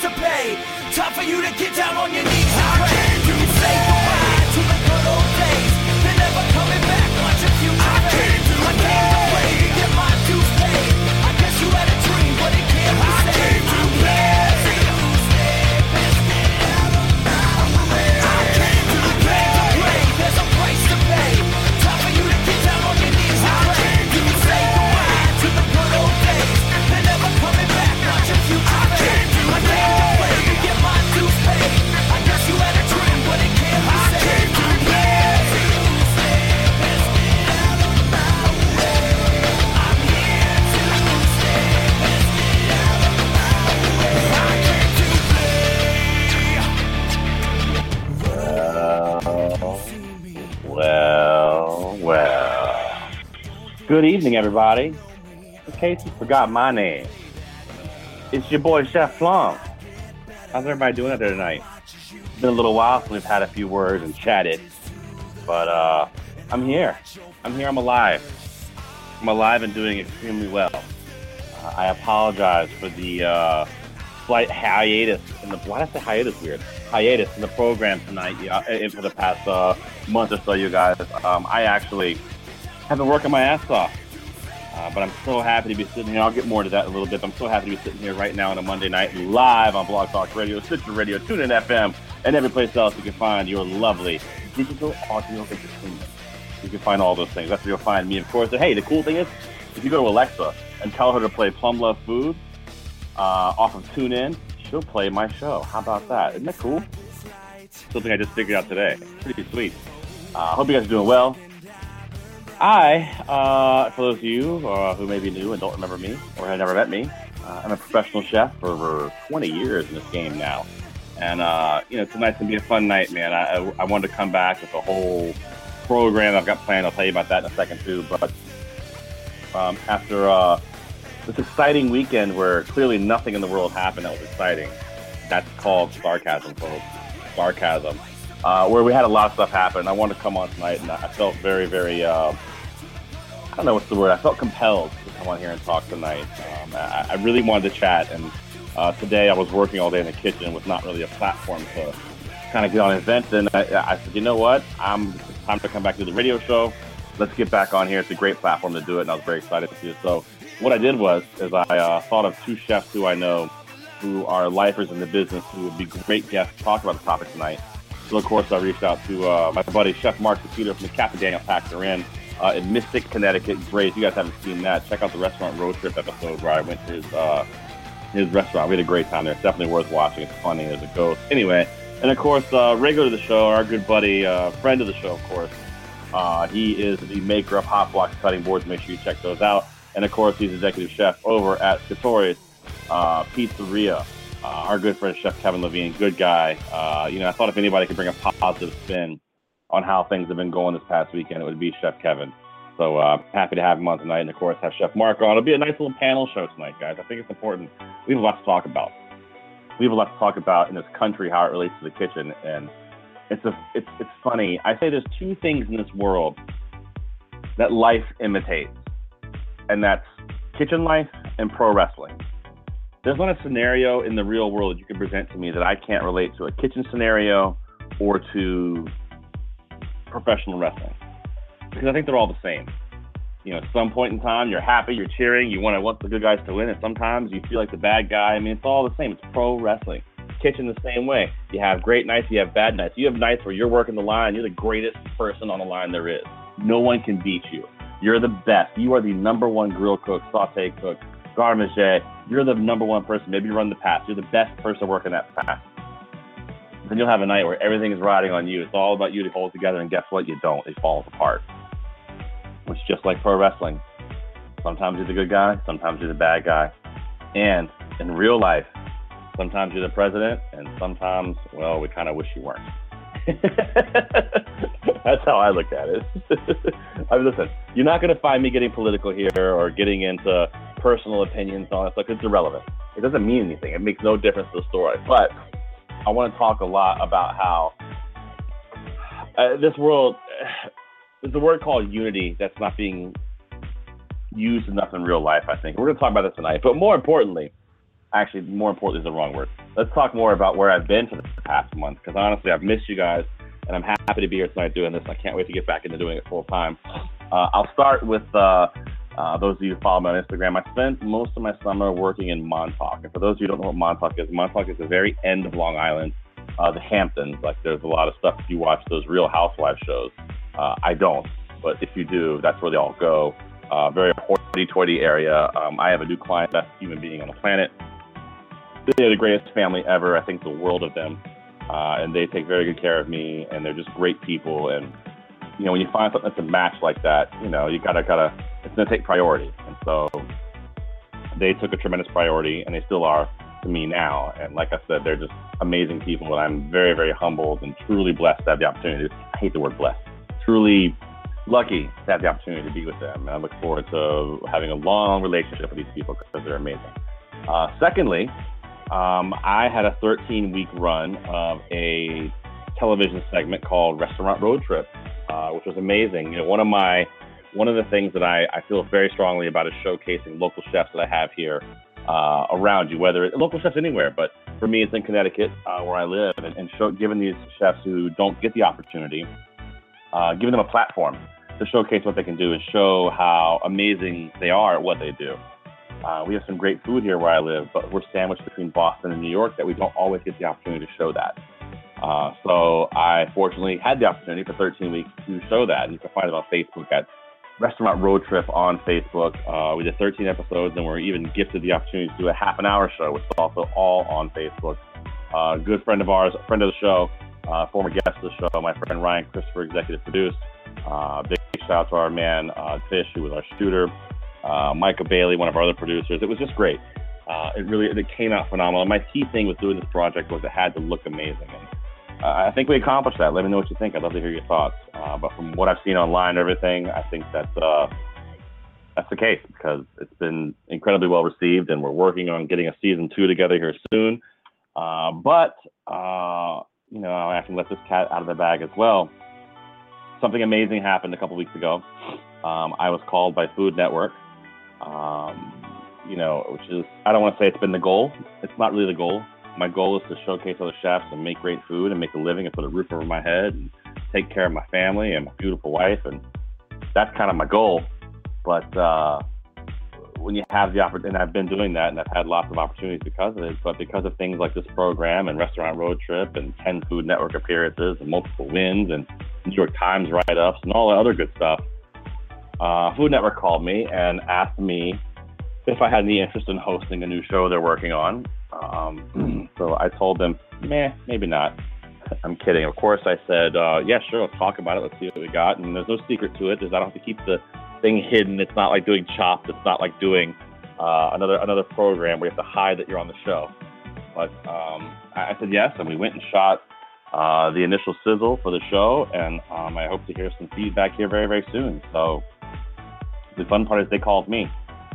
To pay, time for you to get down on your knees and pray. You say goodbye to the good old days. They're never coming back. Watch a future fade. I came to play to get my dues paid. I guess you had a dream, but it can't be saved. I'm ready to I came to play. There's a price to pay. Time for you to get down on your knees and pray. You say goodbye to the good old days. They're never coming back. Watch a future fade. I came to play to get my dues paid. I guess you had a dream, but it can't be saved. I came to play. Let's get out of my way. I'm here to stay. Let's get out of my way. I came to play. Well. Good evening, everybody. In case you forgot my name, it's your boy, Chef Plum. How's everybody doing out there tonight? It's been a little while since we've had a few words and chatted, but I'm here. I'm alive. I'm alive and doing extremely well. I apologize for the slight hiatus in the, why did I say hiatus weird? Hiatus in the program tonight and for the past month or so, you guys. I actually have been working my ass off. But I'm so happy to be sitting here. I'll get more to that in a little bit. But I'm so happy to be sitting here right now on a Monday night live on Blog Talk Radio, Stitcher Radio, TuneIn FM, and every place else you can find your lovely digital audio entertainment. You can find all those things. That's where you'll find me, of course. And hey, the cool thing is, if you go to Alexa and tell her to play Plum Love Foods off of TuneIn, she'll play my show. How about that? Isn't that cool? Something I just figured out today. Pretty sweet. I hope you guys are doing well. I, for those of you who may be new and don't remember me or have never met me, I'm a professional chef for over 20 years in this game now. And, tonight's going to be a fun night, man. I wanted to come back with a whole program I've got planned. I'll tell you about that in a second, too. But after this exciting weekend where clearly nothing in the world happened that was exciting, that's called sarcasm, folks. Sarcasm. Where we had a lot of stuff happen. I wanted to come on tonight, and I felt very, very, I don't know what's the word. I felt compelled to come on here and talk tonight. I really wanted to chat, and today I was working all day in the kitchen with not really a platform to kind of get on events, and I said, you know what? It's time to come back to the radio show. Let's get back on here. It's a great platform to do it, and I was very excited to do it. So what I did is I thought of two chefs who I know who are lifers in the business who would be great guests to talk about the topic tonight. So, of course, I reached out to my buddy, Chef Mark Vecchitto from the Cafe Daniel Packer in Mystic, Connecticut. Great. If you guys haven't seen that, check out the Restaurant Road Trip episode where I went to his restaurant. We had a great time there. It's definitely worth watching. It's funny as it goes. Anyway, and, of course, regular to the show, our good buddy, friend of the show, of course, He is the maker of Hot Blocks cutting boards. Make sure you check those out. And, of course, he's executive chef over at Scatori's Pizzeria. Our good friend, Chef Kevin Levine, good guy. I thought if anybody could bring a positive spin on how things have been going this past weekend, it would be Chef Kevin. So happy to have him on tonight. And, of course, have Chef Mark on. It'll be a nice little panel show tonight, guys. I think it's important. We have a lot to talk about. We have a lot to talk about in this country, how it relates to the kitchen. And it's funny. I say there's two things in this world that life imitates, and that's kitchen life and pro wrestling. There's not a scenario in the real world that you can present to me that I can't relate to a kitchen scenario or to professional wrestling, because I think they're all the same. At some point in time, you're happy, you're cheering, you want the good guys to win, and sometimes you feel like the bad guy. I mean, it's all the same. It's pro wrestling. Kitchen the same way. You have great nights, you have bad nights. You have nights where you're working the line, you're the greatest person on the line there is. No one can beat you. You're the best. You are the number one grill cook, saute cook, garmage. You're the number one person. Maybe you run the pass. You're the best person working that pass. Then you'll have a night where everything is riding on you. It's all about you to hold together, and guess what? You don't. It falls apart. It's just like pro wrestling. Sometimes you're the good guy, sometimes you're the bad guy. And in real life, sometimes you're the president, and sometimes, well, we kind of wish you weren't. That's how I look at it. I mean, listen, you're not going to find me getting political here or getting into personal opinions on it. Like, it's irrelevant. It doesn't mean anything. It makes no difference to the story. But I want to talk a lot about how this world... There's a word called unity that's not being used enough in real life, I think. We're going to talk about this tonight. But more importantly is the wrong word. Let's talk more about where I've been for the past month, because honestly, I've missed you guys, and I'm happy to be here tonight doing this. I can't wait to get back into doing it full time. I'll start with those of you who follow me on Instagram. I spent most of my summer working in Montauk. And for those of you who don't know what Montauk is the very end of Long Island, the Hamptons. Like, there's a lot of stuff if you watch those Real Housewives shows. I don't, but if you do, that's where they all go. Very hoity-toity area. I have a new client, best human being on the planet. They are the greatest family ever. I think the world of them. And they take very good care of me, and they're just great people. And, when you find something that's a match like that, you gotta, it's gonna take priority. And so they took a tremendous priority, and they still are to me now. And like I said, they're just amazing people, and I'm very, very humbled and truly blessed to have the opportunity. I hate the word blessed. Truly lucky to have the opportunity to be with them. And I look forward to having a long relationship with these people because they're amazing. Secondly, I had a 13-week run of a television segment called Restaurant Road Trip, which was amazing. One of the things that I feel very strongly about is showcasing local chefs that I have here around you, whether it's local chefs anywhere, but for me, it's in Connecticut where I live, and giving these chefs who don't get the opportunity, giving them a platform to showcase what they can do and show how amazing they are at what they do. We have some great food here where I live, but we're sandwiched between Boston and New York that we don't always get the opportunity to show that. So I fortunately had the opportunity for 13 weeks to show that. And you can find it on Facebook at Restaurant Road Trip on Facebook. We did 13 episodes, and we're even gifted the opportunity to do a half an hour show, which is also all on Facebook. A good friend of ours, a friend of the show, former guest of the show, my friend Ryan Christopher, executive produced. Big shout out to our man Fish, who was our shooter. Micah Bailey, one of our other producers. It was just great. It came out phenomenal. My key thing with doing this project was it had to look amazing. And I think we accomplished that. Let me know what you think. I'd love to hear your thoughts. But from what I've seen online and everything, I think that's the case, because it's been incredibly well received, and we're working on getting a season 2 together here soon. I can let this cat out of the bag as well. Something amazing happened a couple weeks ago. I was called by Food Network, which is, I don't want to say it's been the goal. It's not really the goal. My goal is to showcase other chefs and make great food and make a living and put a roof over my head and take care of my family and my beautiful wife. And that's kind of my goal. But when you have the opportunity, and I've been doing that, and I've had lots of opportunities because of it, but because of things like this program and Restaurant Road Trip and 10 Food Network appearances and multiple wins and New York Times write-ups and all that other good stuff, Food Network called me and asked me if I had any interest in hosting a new show they're working on. So I told them, maybe not. I'm kidding. Of course, I said, yeah, sure, let's talk about it. Let's see what we got. And there's no secret to it. I don't have to keep the thing hidden. It's not like doing Chopped. It's not like doing another program where you have to hide that you're on the show. But I said yes, and we went and shot the initial sizzle for the show, and I hope to hear some feedback here very, very soon. So the fun part is they called me.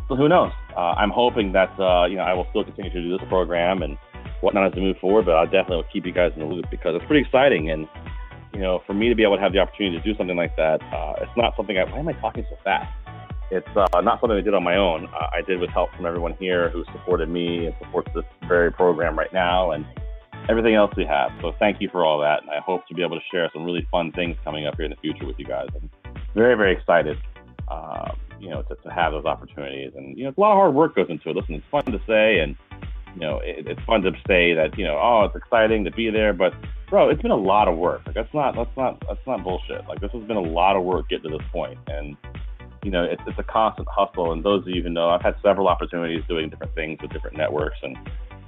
So who knows? I'm hoping that I will still continue to do this program and whatnot as we move forward, but I definitely will keep you guys in the loop because it's pretty exciting. And for me to be able to have the opportunity to do something like that, it's not something why am I talking so fast? It's not something I did on my own. I did with help from everyone here who supported me and supports this very program right now and everything else we have. So thank you for all that. And I hope to be able to share some really fun things coming up here in the future with you guys. I'm very, very excited, to have those opportunities. And, it's a lot of hard work goes into it. Listen, it's fun to say, and, it's fun to say that, it's exciting to be there, but bro, it's been a lot of work. Like that's not bullshit. Like this has been a lot of work getting to this point. And, it's a constant hustle. And those of you who know, I've had several opportunities doing different things with different networks, and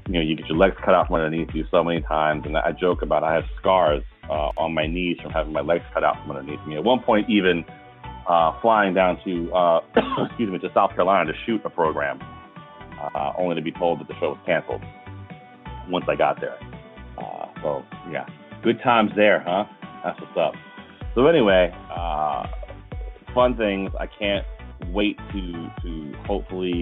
you get your legs cut out from underneath you so many times. And I joke about I have scars on my knees from having my legs cut out from underneath me. At one point, even flying down to to South Carolina to shoot a program, only to be told that the show was canceled once I got there. So yeah, good times there, huh? That's what's up. So anyway. Fun things. I can't wait to hopefully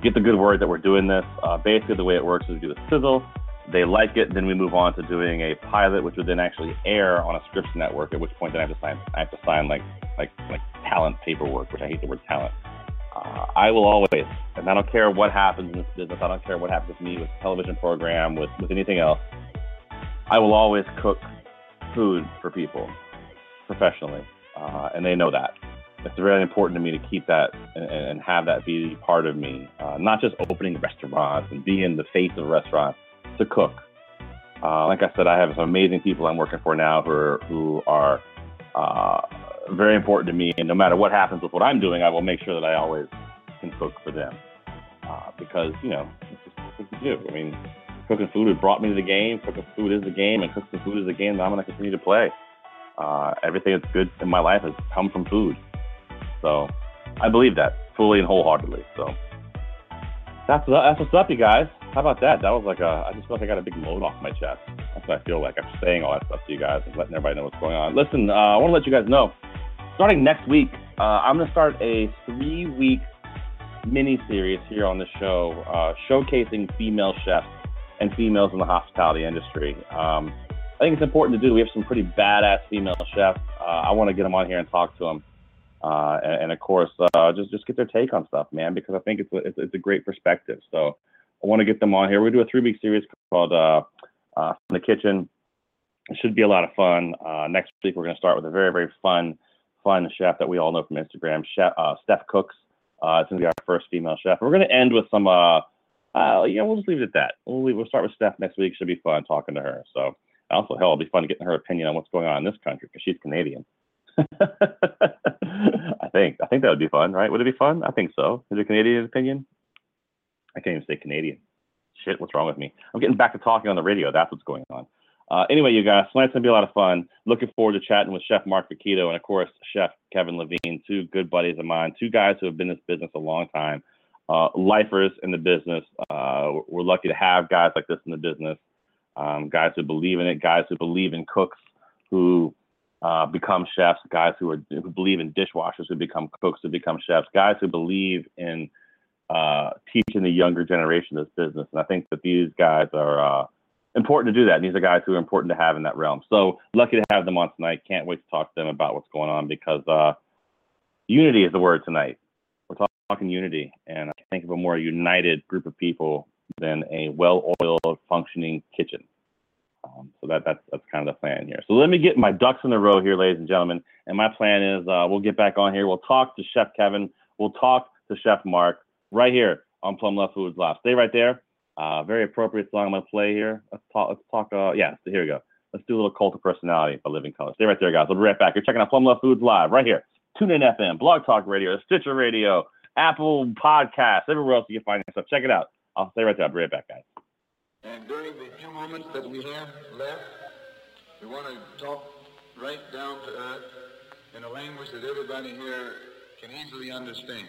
get the good word that we're doing this. Basically, the way it works is we do the sizzle. They like it, then we move on to doing a pilot, which would then actually air on a Scripps network. At which point, then I have to sign like talent paperwork, which I hate the word talent. I will always, and I don't care what happens in this business. I don't care what happens with me, with the television program, with anything else. I will always cook food for people professionally. And they know that. It's really important to me to keep that and have that be part of me. Not just opening restaurants and being the face of a restaurant, to cook. Like I said, I have some amazing people I'm working for now who are very important to me. And no matter what happens with what I'm doing, I will make sure that I always can cook for them. Because, it's just what you do. I mean, cooking food has brought me to the game. Cooking food is the game, and cooking food is a game that I'm going to continue to play. Everything that's good in my life has come from food. So I believe that fully and wholeheartedly. So that's what's up, you guys. How about that? That was I just felt like I got a big load off my chest. That's what I feel like. I'm saying all that stuff to you guys and letting everybody know what's going on. Listen, I want to let you guys know, starting next week, I'm going to start a 3-week mini-series here on the show, showcasing female chefs and females in the hospitality industry. I think it's important to do. We have some pretty badass female chefs. I want to get them on here and talk to them. And of course, just get their take on stuff, man, because I think it's a great perspective. So I want to get them on here. We do a 3-week series called From the Kitchen. It should be a lot of fun. Next week, we're going to start with a very, very fun chef that we all know from Instagram, Chef Steph Cooks. It's going to be our first female chef. And we're going to end with some, we'll just leave it at that. We'll start with Steph next week. Should be fun talking to her. So. Also, hell, it'll be fun getting her opinion on what's going on in this country because she's Canadian. I think that would be fun, right? Would it be fun? I think so. Is it Canadian opinion? I can't even say Canadian. Shit, what's wrong with me? I'm getting back to talking on the radio. That's what's going on. Anyway, you guys, tonight's going to be a lot of fun. Looking forward to chatting with Chef Mark Vecchitto and, of course, Chef Kevin Levine, two good buddies of mine, two guys who have been in this business a long time, lifers in the business. We're lucky to have guys like this in the business. Guys who believe in it, guys who believe in cooks who become chefs, guys who believe in dishwashers who become cooks who become chefs, guys who believe in teaching the younger generation this business. And I think that these guys are important to do that. And these are guys who are important to have in that realm. So lucky to have them on tonight. Can't wait to talk to them about what's going on because unity is the word tonight. We're talking unity. And I can't think of a more united group of people than a well-oiled, functioning kitchen. So that's kind of the plan here. So let me get my ducks in a row here, ladies and gentlemen. And my plan is we'll get back on here. We'll talk to Chef Kevin. We'll talk to Chef Mark right here on Plum Love Foods Live. Stay right there. Very appropriate song I'm going to play here. Let's talk. So here we go. Let's do a little Cult of Personality by Living Color. Stay right there, guys. We'll be right back. You're checking out Plum Love Foods Live right here. TuneIn FM, Blog Talk Radio, Stitcher Radio, Apple Podcasts, everywhere else you can find yourself. Check it out. I'll stay right there. I'll be right back, guys. And during the few moments that we have left, We want to talk right down to earth in a language that everybody here can easily understand.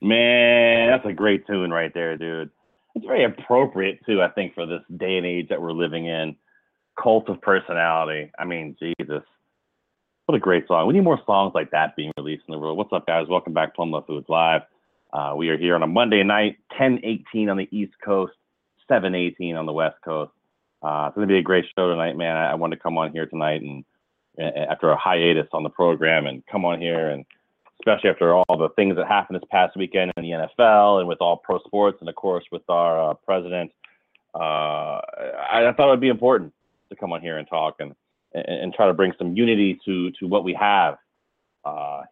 Man, that's a great tune right there, dude. It's very appropriate, too, I think, for this day and age that we're living in. Cult of personality. I mean, Jesus. What a great song. We need more songs like that being released in the world. What's up, guys? Welcome back to Plum Love Foods Live. We are here on a Monday night, 10:18 on the East Coast, 7:18 on the West Coast. It's going to be a great show tonight, man. I wanted to come on here tonight and after a hiatus on the program and come on here and especially after all the things that happened this past weekend in the NFL and with all pro sports and, of course, with our president. I thought it would be important to come on here and talk and try to bring some unity to what we have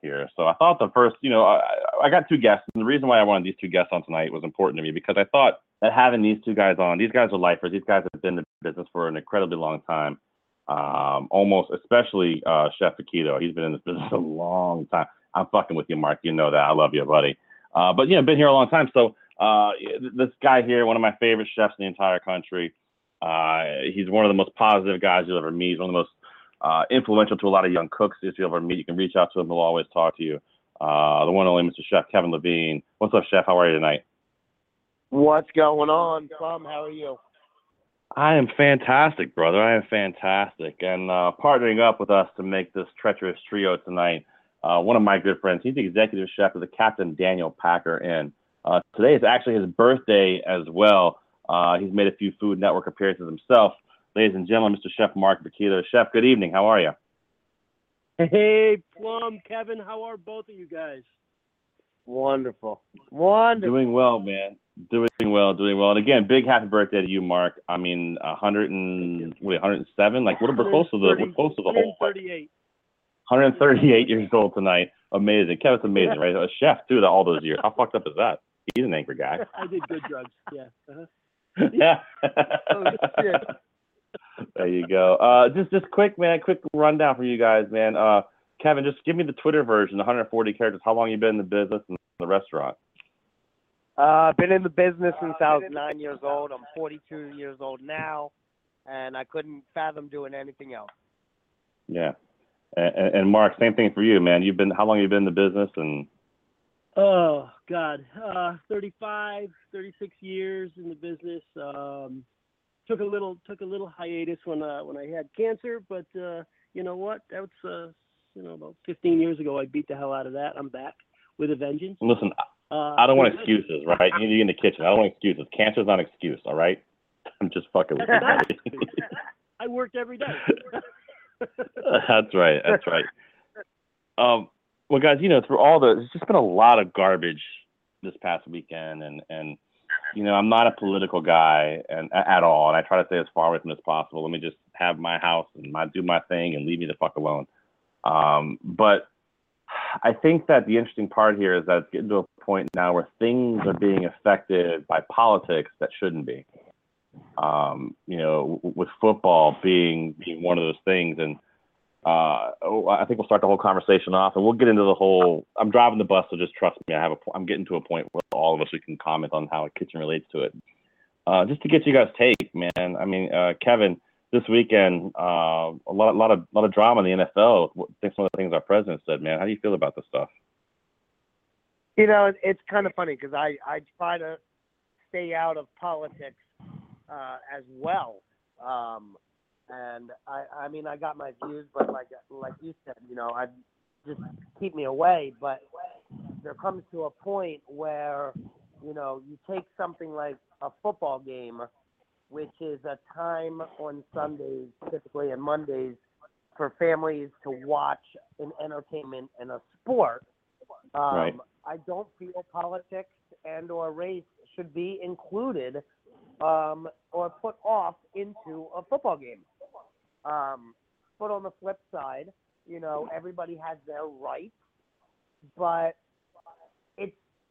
here. So I thought the first, I got two guests. And the reason why I wanted these two guests on tonight was important to me because I thought that having these two guys on, these guys are lifers. These guys have been in the business for an incredibly long time, especially Chef Vecchitto. He's been in this business a long time. I'm fucking with you, Mark. You know that. I love you, buddy. But been here a long time. So this guy here, one of my favorite chefs in the entire country. He's one of the most positive guys you'll ever meet. He's one of the most influential to a lot of young cooks you'll ever meet. You can reach out to him. He'll always talk to you. The one and only Mr. Chef Kevin Levine. What's up, Chef? How are you tonight? What's going on, Plum? How are you? I am fantastic, brother. I am fantastic. And partnering up with us to make this treacherous trio tonight, one of my good friends, he's the executive chef of the Captain Daniel Packer Inn. Today is actually his birthday as well. He's made a few Food Network appearances himself. Ladies and gentlemen, Mr. Chef Mark Vecchitto. Chef, good evening. How are you? Hey, Plum, Kevin, how are both of you guys? Wonderful. Doing well, man. Doing well. And again, big happy birthday to you, Mark. I mean, 107? Like, we're close to the whole 138. 138 years old tonight. Amazing. Kevin's amazing, right? A chef, too, all those years. How fucked up is that? He's an angry guy. I did good drugs, yeah. Uh-huh. Yeah. Oh, shit. There you go. Just quick rundown for you guys, man. Kevin, just give me the Twitter version, 140 characters. How long you been in the business and the restaurant? Been in the business since I was 9 years old. I'm 42 years old now, and I couldn't fathom doing anything else. Yeah. And Mark, same thing for you, man. How long have you been in the business? And oh God, 36 years in the business. Took a little hiatus when I had cancer, but you know what? That was about 15 years ago. I beat the hell out of that. I'm back with a vengeance. Listen, I don't want excuses, right? You need to be in the kitchen. I don't want excuses. Cancer's not an excuse, all right? I'm just fucking with you. I worked every day. That's right. Well, guys, there's just been a lot of garbage this past weekend, and I'm not a political guy and at all, and I try to stay as far away from it as possible. Let me just have my house and do my thing and leave me the fuck alone. But I think that the interesting part here is that it's getting to a point now where things are being affected by politics that shouldn't be. With football being one of those things. And I think we'll start the whole conversation off and we'll get into the whole, I'm driving the bus, so just trust me. I'm getting to a point where all of us, we can comment on how a kitchen relates to it. Just to get you guys' take, man. I mean, Kevin, this weekend, a lot of drama in the NFL. I think one of the things our president said, man, how do you feel about this stuff? You know, it's kind of funny because I try to stay out of politics as well. And I mean, I got my views, but like you said, you know, I just keep me away. But there comes to a point where, you know, you take something like a football game, which is a time on Sundays, typically, and Mondays for families to watch an entertainment and a sport. Right. I don't feel politics and or race should be included or put off into a football game. But on the flip side, you know, everybody has their rights, but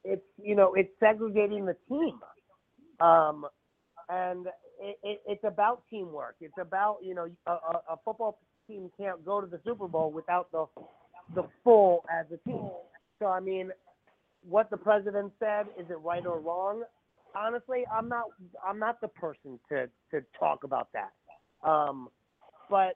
it's you know, it's segregating the team. And it's about teamwork. It's about, you know, a football team can't go to the Super Bowl without the full as a team. So, I mean, what the president said, is it right or wrong? Honestly, I'm not the person to talk about that. But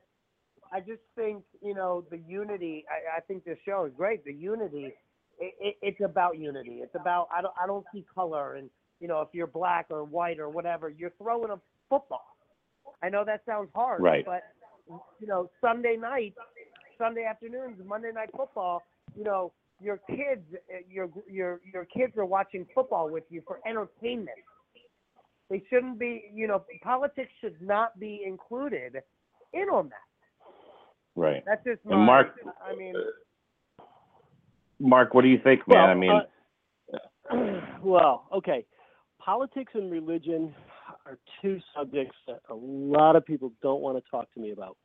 I just think, you know, the unity, I think this show is great. The unity, it's about unity. It's about, I don't see color and, you know, if you're black or white or whatever, you're throwing a football. I know that sounds hard, right, but, you know, Sunday afternoons, Monday night football, you know, your kids are watching football with you for entertainment. They shouldn't be, you know, politics should not be included in on that. Right. That's just my, and Mark, I mean. Mark, what do you think, man? Well, I mean. Well, okay. Politics and religion are two subjects that a lot of people don't want to talk to me about.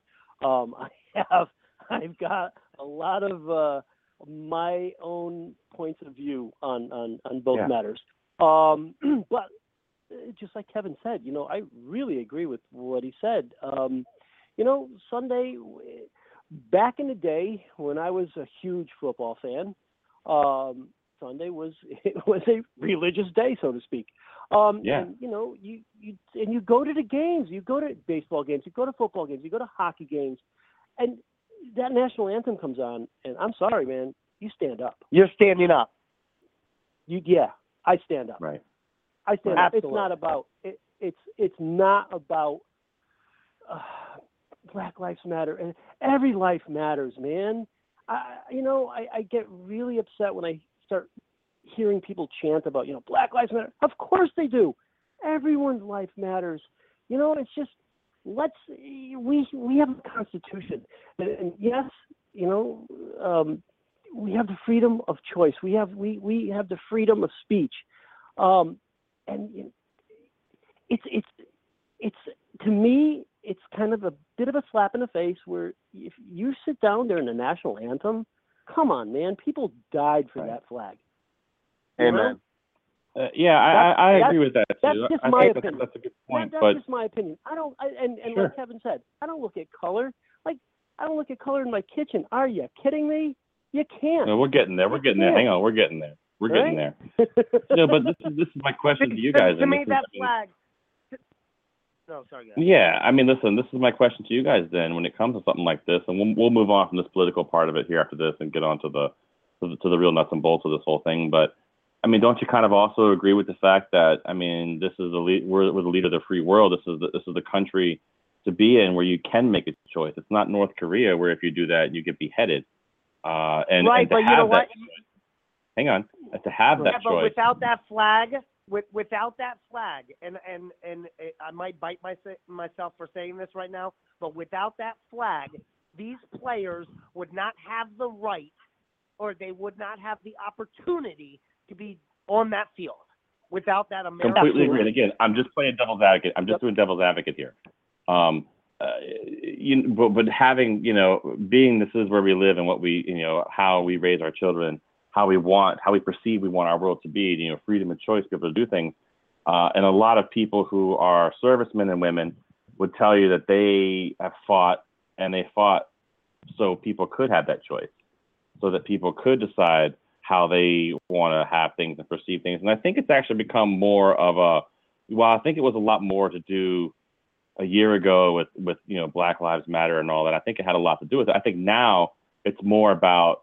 I've got a lot of my own points of view on both matters. But just like Kevin said, you know, I really agree with what he said. You know, Sunday, back in the day when I was a huge football fan, Sunday was a religious day, so to speak. And, you know, you go to the games, you go to baseball games, you go to football games, you go to hockey games, and that national anthem comes on, and I'm sorry, man, you stand up. You're standing up. I stand up. Right. I stand up. Absolutely. It's not about it's not about Black Lives Matter, and every life matters, man. I get really upset when I start hearing people chant about, you know, Black Lives Matter. Of course they do. Everyone's life matters. You know, it's just, we have a constitution, and yes, you know, we have the freedom of choice. We have the freedom of speech, and it's to me, it's kind of a bit of a slap in the face where if you sit down during the national anthem, come on, man, people died for that flag. Amen. I agree with that too. That's just my opinion. That's a good point. That's just my opinion. I don't, and sure. Like Kevin said, I don't look at color. Like, I don't look at color in my kitchen. Are you kidding me? You can't. No, we're getting there. Hang on, we're getting there. We're getting there. No, but this is my question to you guys. To me, that flag. No, sorry, guys. Yeah, I mean, listen, this is my question to you guys. Then, when it comes to something like this, and we'll move on from this political part of it here after this, and get on to the real nuts and bolts of this whole thing, but. I mean, don't you kind of also agree with the fact that, I mean, this is we're the leader of the free world. This is the country to be in where you can make a choice. It's not North Korea where if you do that you get beheaded. To have that choice. Without that flag, and I might bite myself for saying this right now, but without that flag, these players would not have the right, or they would not have the opportunity to be on that field without that American. Completely agree. And again, I'm just playing devil's advocate. I'm just doing devil's advocate here. But having, you know, being this is where we live and what we, you know, how we raise our children, how we perceive we want our world to be, you know, freedom of choice, people to do things. And a lot of people who are servicemen and women would tell you that they have fought and they fought so people could have that choice, so that people could decide how they want to have things and perceive things. And I think it's actually become more of a, well, I think it was a lot more to do a year ago with you know, Black Lives Matter and all that, I think it had a lot to do with it. I think now it's more about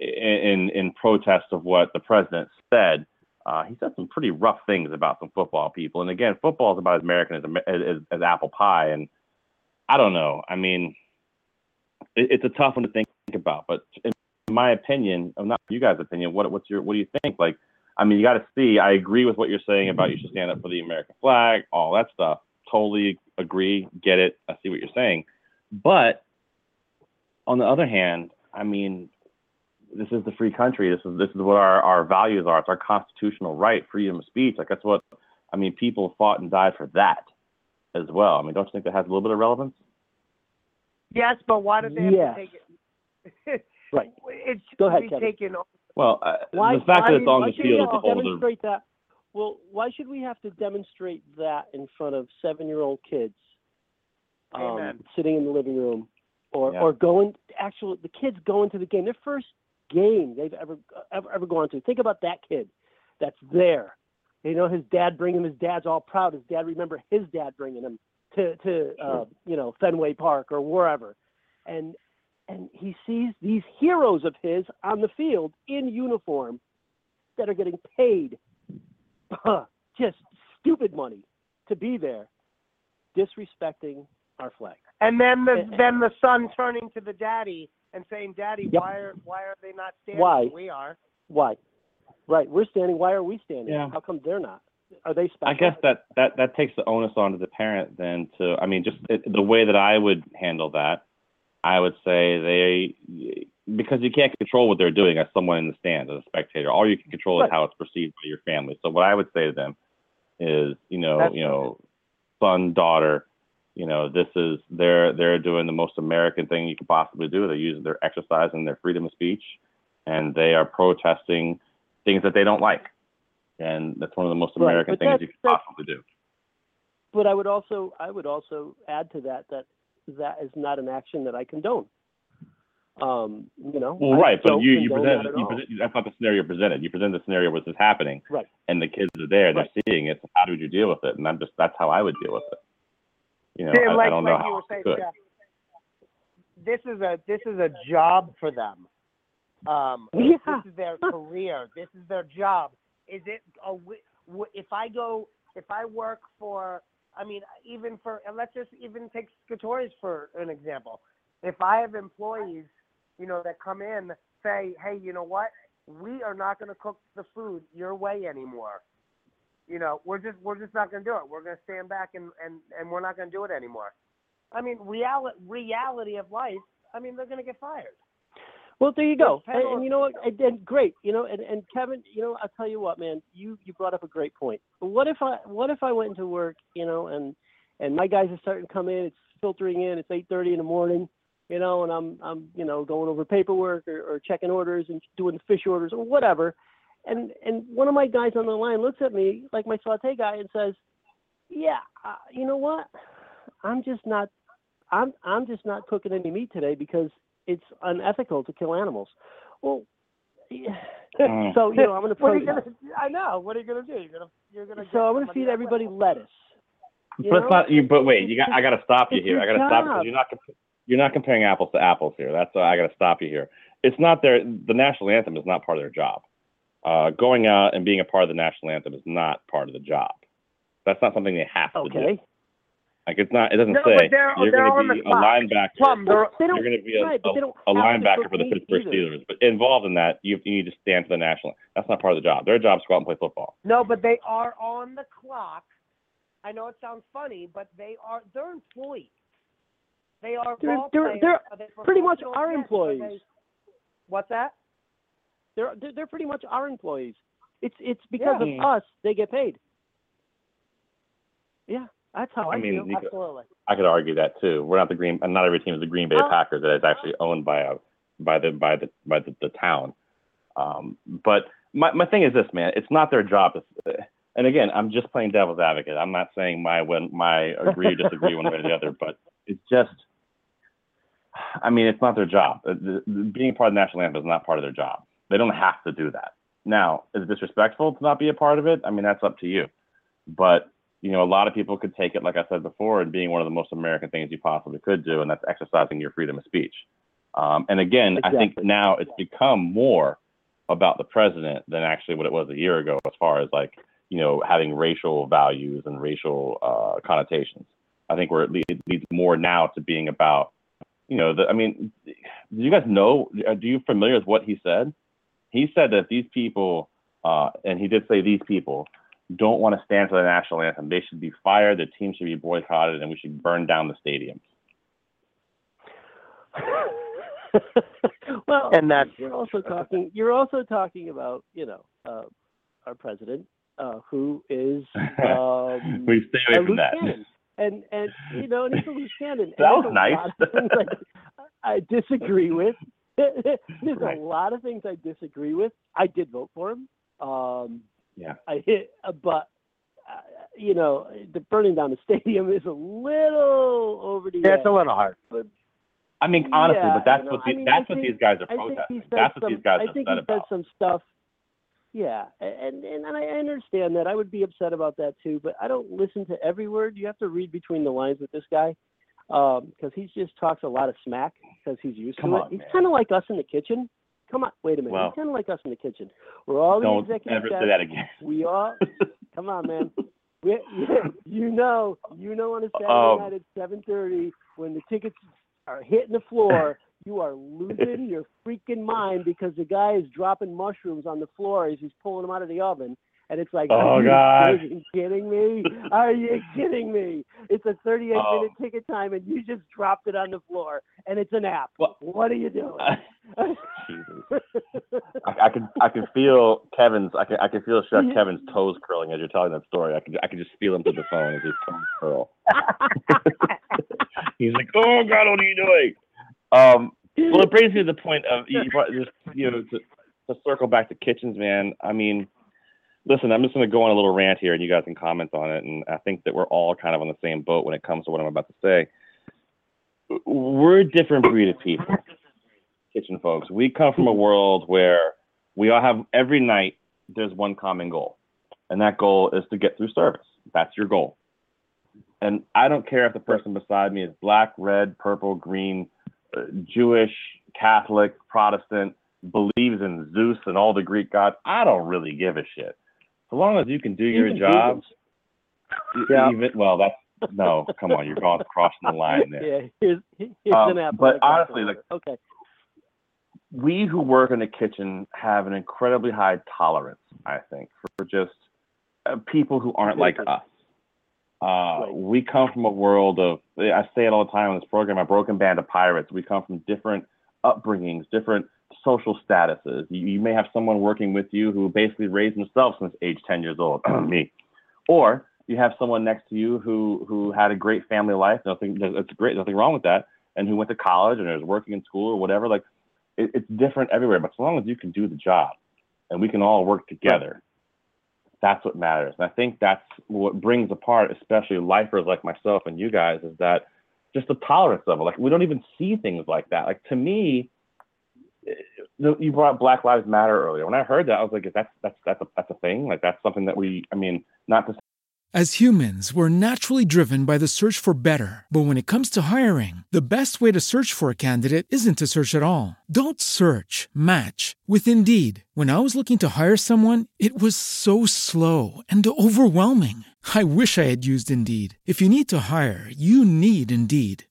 in protest of what the president said. He said some pretty rough things about some football people. And again, football is about as American as apple pie. And I don't know. I mean, it's a tough one to think about. But in my opinion, not you guys' opinion, what do you think? Like, I mean, you got to see. I agree with what you're saying about you should stand up for the American flag, all that stuff. Totally agree. Get it. I see what you're saying. But on the other hand, I mean, this is the free country. This is what our values are. It's our constitutional right, freedom of speech. Like, that's what, I mean, people fought and died for that as well. I mean, don't you think that has a little bit of relevance? Yes, but why do they have to take it? Right. It should Go ahead, be Kevin. Taken off. Well, the fact that it's on the field is demonstrate that. Well, why should we have to demonstrate that in front of 7-year-old kids sitting in the living room or going? Actually, the kids going to the game, their first game they've ever gone to. Think about that kid that's there. You know, his dad bringing him. His dad's all proud. His dad, remember his dad bringing him to you know, Fenway Park or wherever, and he sees these heroes of his on the field in uniform that are getting paid just stupid money to be there, disrespecting our flag. And then the son turning to the daddy and saying, "Daddy, yep. why are they not standing? Why? We are. Why? Right, we're standing. Why are we standing? Yeah. How come they're not? Are they special?" I guess that takes the onus onto the parent then to. I mean, just the way that I would handle that, I would say because you can't control what they're doing as someone in the stands, as a spectator. All you can control is how it's perceived by your family. So what I would say to them is, son, daughter, you know, this is they're doing the most American thing you could possibly do. They're using their exercise and their freedom of speech, and they are protesting things that they don't like. And that's one of the most American things you could possibly do. But I would also add to that is not an action that I condone. You know, well, right. But you that's not the scenario presented. You present the scenario where this is happening, right? And the kids are there, they're seeing it. So how would you deal with it? And that's how I would deal with it. You know, I don't know how you were saying, Jeff, this is a job for them. This is their career. This is their job. Is it? Let's just even take Scatori's for an example. If I have employees, you know, that come in, say, hey, you know what? We are not going to cook the food your way anymore. You know, we're just not going to do it. We're going to stand back and we're not going to do it anymore. I mean, reality of life. I mean, they're going to get fired. Well, there you go. And you know what? And great. You know, and Kevin, you know, I'll tell you what, man. You brought up a great point. What if I went into work, you know, and my guys are starting to come in. It's filtering in. It's 8:30 in the morning. You know, and I'm you know, going over paperwork or checking orders and doing fish orders or whatever. And one of my guys on the line looks at me, like my saute guy, and says, "Yeah, you know what? I'm just not cooking any meat today because it's unethical to kill animals." Well, yeah. So you know, I'm going to. I know. What are you going to do? You're going to. So I'm going to feed everybody lettuce. I got to stop you here. I got to stop because you're not comparing apples to apples here. That's why I got to stop you here. It's not the national anthem is not part of their job. Going out and being a part of the national anthem is not part of the job. That's not something they have to do. Like it's not. It doesn't say you're going to be a linebacker. You're going to be a linebacker for the Pittsburgh Steelers. But involved in that, you need to stand for the national. That's not part of the job. Their job is to go out and play football. No, but they are on the clock. I know it sounds funny, but they're employees. They are. They're pretty much our employees. What's that? They're pretty much our employees. It's because of us they get paid. Yeah, that's how I mean, feel. Absolutely. I could argue that too. We're not the Green. Not every team is the Green Bay Packers that is actually owned by the town. But my thing is this, man. It's not their job. And again, I'm just playing devil's advocate. I'm not saying my agree or disagree one way or the other. But it's just. I mean, it's not their job. Being part of the national anthem is not part of their job. They don't have to do that. Now, is it disrespectful to not be a part of it? I mean, that's up to you. But you know, a lot of people could take it, like I said before, and being one of the most American things you possibly could do, and that's exercising your freedom of speech. And again, exactly. I think now it's become more about the president than actually what it was a year ago, as far as like, you know, having racial values and racial connotations. I think we're it leads more now to being about, you know, I mean, do you guys know, do you familiar with what he said? He said that these people, and he did say these people, don't want to stand for the national anthem. They should be fired, the team should be boycotted, and we should burn down the stadiums. Well, and that's you're also talking about, you know, our president, who is we stay away from that. And you know, and he's a loose cannon. That was nice. I disagree with. There's a lot of things I disagree with. I did vote for him. Yeah. You know, the burning down the stadium is a little over the. That's a little hard. But, I mean, honestly, yeah, but that's what these guys are protesting. That's what these guys are upset about. I think he said some stuff. Yeah, and I understand that. I would be upset about that too, but I don't listen to every word. You have to read between the lines with this guy, because he just talks a lot of smack because he's used to it. He's kind of like us in the kitchen. Come on, wait a minute. Well, he's kind of like us in the kitchen. We're all the executive guys. Don't ever say that again. We all. Come on, man. You know, on a Saturday night at 7:30 when the tickets are hitting the floor. You are losing your freaking mind because the guy is dropping mushrooms on the floor as he's pulling them out of the oven. And it's like, are you kidding me? It's a 38-minute ticket time, and you just dropped it on the floor, and it's an app. Well, what are you doing? Jesus. I can feel Chef Kevin's toes curling as you're telling that story. I can just feel him through the phone as his toes curl. He's like, oh God, what are you doing? Well, it brings me to the point of to circle back to kitchens, man. I mean, listen, I'm just going to go on a little rant here, and you guys can comment on it. And I think that we're all kind of on the same boat when it comes to what I'm about to say. We're a different breed of people, kitchen folks. We come from a world where we all have every night. There's one common goal, and that goal is to get through service. That's your goal. And I don't care if the person beside me is black, red, purple, green, Jewish, Catholic, Protestant, believes in Zeus and all the Greek gods. I don't really give a shit. So long as you can do your job. Yeah. Come on, you're crossing the line there. Yeah, here's an apple. But honestly, we who work in the kitchen have an incredibly high tolerance, I think, for just people who aren't like us. We come from a world of, I say it all the time on this program, a broken band of pirates. We come from different upbringings, different social statuses. You may have someone working with you who basically raised themselves since age 10 years old, me. Or you have someone next to you who had a great family life. Nothing wrong with that. And who went to college and is working in school or whatever. Like, it's different everywhere. But so long as you can do the job and we can all work together, that's what matters. And I think that's what brings apart, especially lifers like myself and you guys, is that just the tolerance level. Like, we don't even see things like that. Like, to me, you brought up Black Lives Matter earlier. When I heard that, I was like, that's a thing? Like, that's something that As humans, we're naturally driven by the search for better. But when it comes to hiring, the best way to search for a candidate isn't to search at all. Don't search, match with Indeed. When I was looking to hire someone, it was so slow and overwhelming. I wish I had used Indeed. If you need to hire, you need Indeed.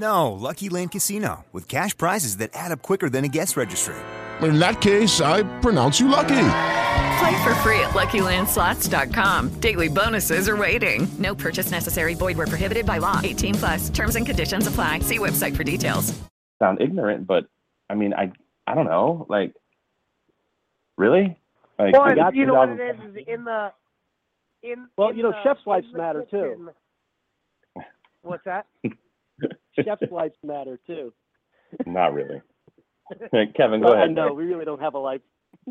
No, Lucky Land Casino, with cash prizes that add up quicker than a guest registry. In that case, I pronounce you lucky. Play for free at LuckyLandSlots.com. Daily bonuses are waiting. No purchase necessary. Void where prohibited by law. 18 plus. Terms and conditions apply. See website for details. Sound ignorant, but I mean, I don't know. Like, really? Like, well, you know what it is chef's lives matter too. What's that? Chef's lives matter too. Not really. Kevin, go ahead. No, we really don't have a life.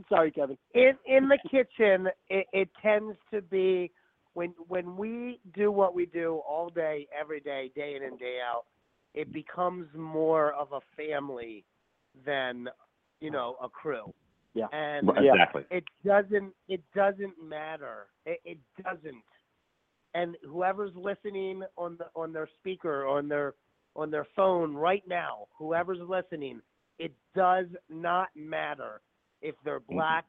Sorry, Kevin. In the kitchen, it tends to be when we do what we do all day, every day, day in and day out, it becomes more of a family than, you know, a crew. Yeah, and exactly. It doesn't matter. It doesn't. And whoever's listening on their speaker, on their phone right now, whoever's listening, it does not matter. If they're black,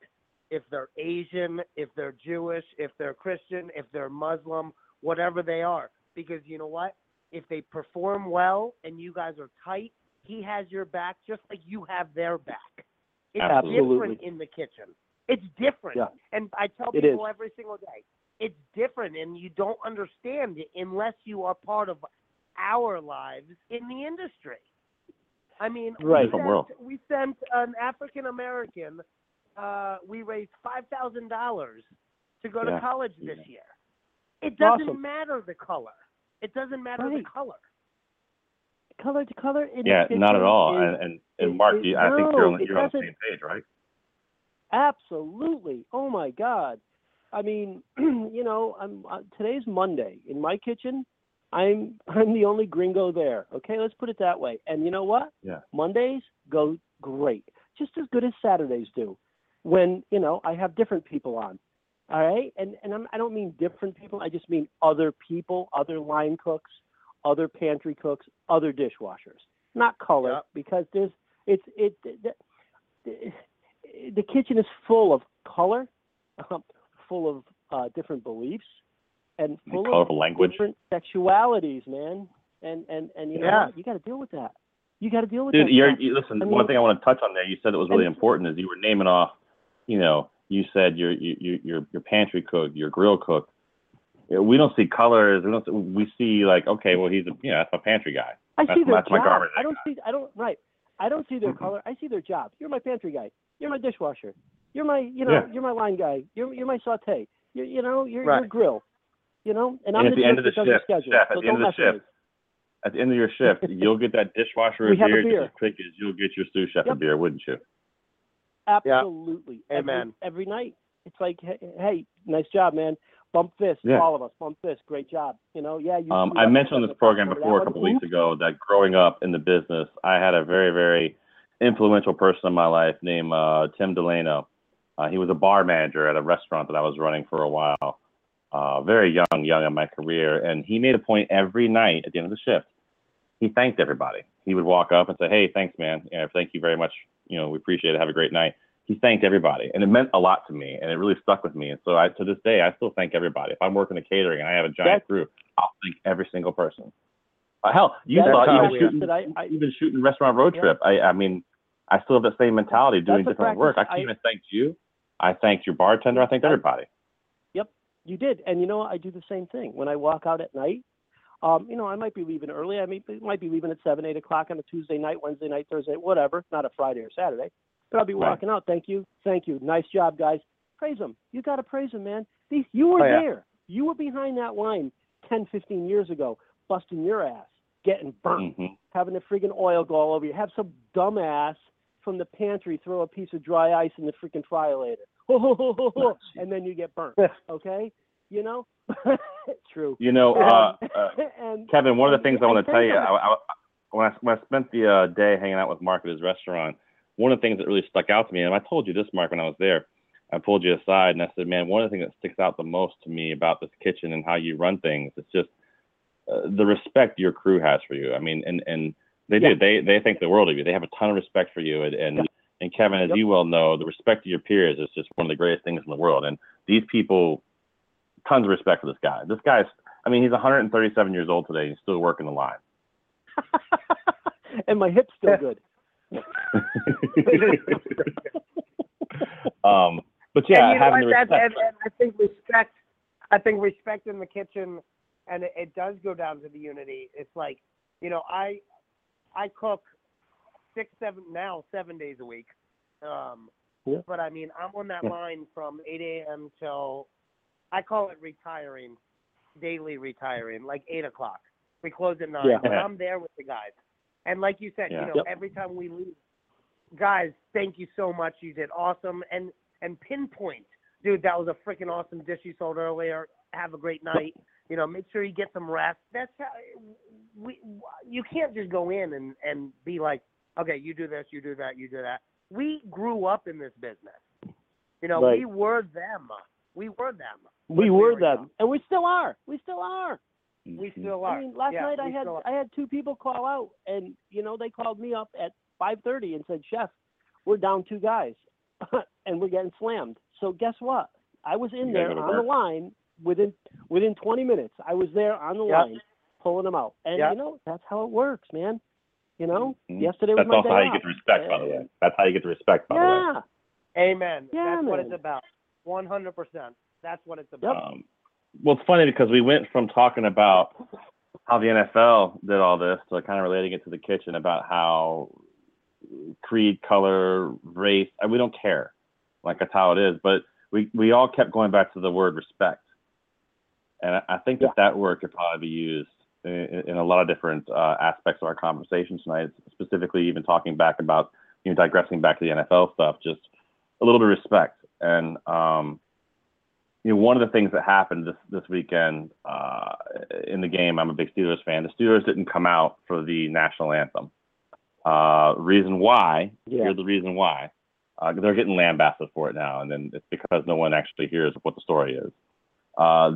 if they're Asian, if they're Jewish, if they're Christian, if they're Muslim, whatever they are. Because you know what? If they perform well and you guys are tight, he has your back just like you have their back. It's different in the kitchen. It's different. Yeah. And I tell people every single day, it's different, and you don't understand it unless you are part of our lives in the industry. I mean, we sent an African-American, we raised $5,000 to go to college this year. It doesn't matter the color. It doesn't matter the color. Color to color? Not at all. And Mark, I think you're on the same page, right? Absolutely. Oh, my God. I mean, you know, today's Monday. In my kitchen, I'm the only gringo there. Okay, let's put it that way. And you know what? Yeah. Mondays go great, just as good as Saturdays do. When you know I have different people on, all right. And I don't mean different people. I just mean other people, other line cooks, other pantry cooks, other dishwashers. Not color because the kitchen is full of color, full of different beliefs. And full of language. Different sexualities, man, and you know, you got to deal with that. You got to deal with that. Listen, I mean, one thing I want to touch on there, you said it was really important, is you were naming off, you know, you said your pantry cook, your grill cook. We don't see colors. We see like, okay, well, he's that's my pantry guy. That's my garbage. I don't see their color. I see their job. You're my pantry guy. You're my dishwasher. You're my you're my line guy. You're my sauté. You're your grill. You know, and at the end of the shift, at the end of your shift, you'll get that dishwasher a beer just as quick as you'll get your sous chef a beer, wouldn't you? Absolutely. Yeah. Amen. Every night, it's like, hey, nice job, man. Bump this, all of us. Bump this, great job. You know, I mentioned on this program before a couple weeks ago that growing up in the business, I had a very, very influential person in my life named Tim Delano. He was a bar manager at a restaurant that I was running for a while. Very young in my career, and he made a point every night at the end of the shift. He thanked everybody. He would walk up and say, "Hey, thanks, man. Thank you very much. You know, we appreciate it. Have a great night." He thanked everybody, and it meant a lot to me, and it really stuck with me. And so, to this day, I still thank everybody. If I'm working a catering and I have a giant crew, I'll thank every single person. Hell, you saw even shooting Restaurant Road Trip. I mean, I still have that same mentality doing different work. I can't even thank you. I thanked your bartender. I thanked everybody. You did, and you know I do the same thing when I walk out at night. I might be leaving early. I might be leaving at 7, 8 o'clock on a Tuesday night, Wednesday night, Thursday, whatever. Not a Friday or Saturday, but I'll be walking out. Thank you, nice job, guys. Praise them. You got to praise them, man. You were there. You were behind that line 10, 15 years ago, busting your ass, getting burnt, having the friggin' oil go all over you. Have some dumbass from the pantry throw a piece of dry ice in the freaking fryer later. And then you get burnt. Okay, you know. True. You know, Kevin. One of the things I want to tell you, when I spent the day hanging out with Mark at his restaurant, one of the things that really stuck out to me, and I told you this, Mark, when I was there, I pulled you aside and I said, "Man, one of the things that sticks out the most to me about this kitchen and how you run things is just the respect your crew has for you. I mean, and they do. They think the world of you. They have a ton of respect for you, And Kevin, as you well know, the respect of your peers is just one of the greatest things in the world. And these people, tons of respect for this guy. This guy's, he's 137 years old today and he's still working the line. And my hip's still good. But yeah, having the respect. I think respect in the kitchen, and it does go down to the unity. It's like, you know, I cook 7 days a week. Yeah. But I mean, I'm on that line from 8 a.m. till, I call it retiring, daily retiring, like 8 o'clock. We close at 9. Yeah. I'm there with the guys. And like you said, you know, every time we leave, guys, thank you so much. You did awesome. And pinpoint, dude, that was a freaking awesome dish you sold earlier. Have a great night. You know, make sure you get some rest. That's how you can't just go in and be like, okay, you do this, you do that, you do that. We grew up in this business. You know, we were them. We were them. And we still are. We still are. I mean, last night I had two people call out, and, you know, they called me up at 5:30 and said, Chef, we're down two guys, and we're getting slammed. So guess what? I was in there on the line within 20 minutes. I was there on the line pulling them out. And, you know, that's how it works, man. You know, yesterday was my day off. That's also how you get the respect, by the way. That's how you get the respect, by the way. Amen. Yeah, that's what it's about. 100%. That's what it's about. Well, it's funny because we went from talking about how the NFL did all this to kind of relating it to the kitchen about how creed, color, race, we don't care. Like, that's how it is. But we all kept going back to the word respect. And I think that word could probably be used in a lot of different aspects of our conversation tonight, specifically even talking back about, you know, digressing back to the NFL stuff, just a little bit of respect. And, you know, one of the things that happened this weekend in the game, I'm a big Steelers fan. The Steelers didn't come out for the national anthem. Reason why, here's the reason why. They're getting lambasted for it now, and then it's because no one actually hears what the story is.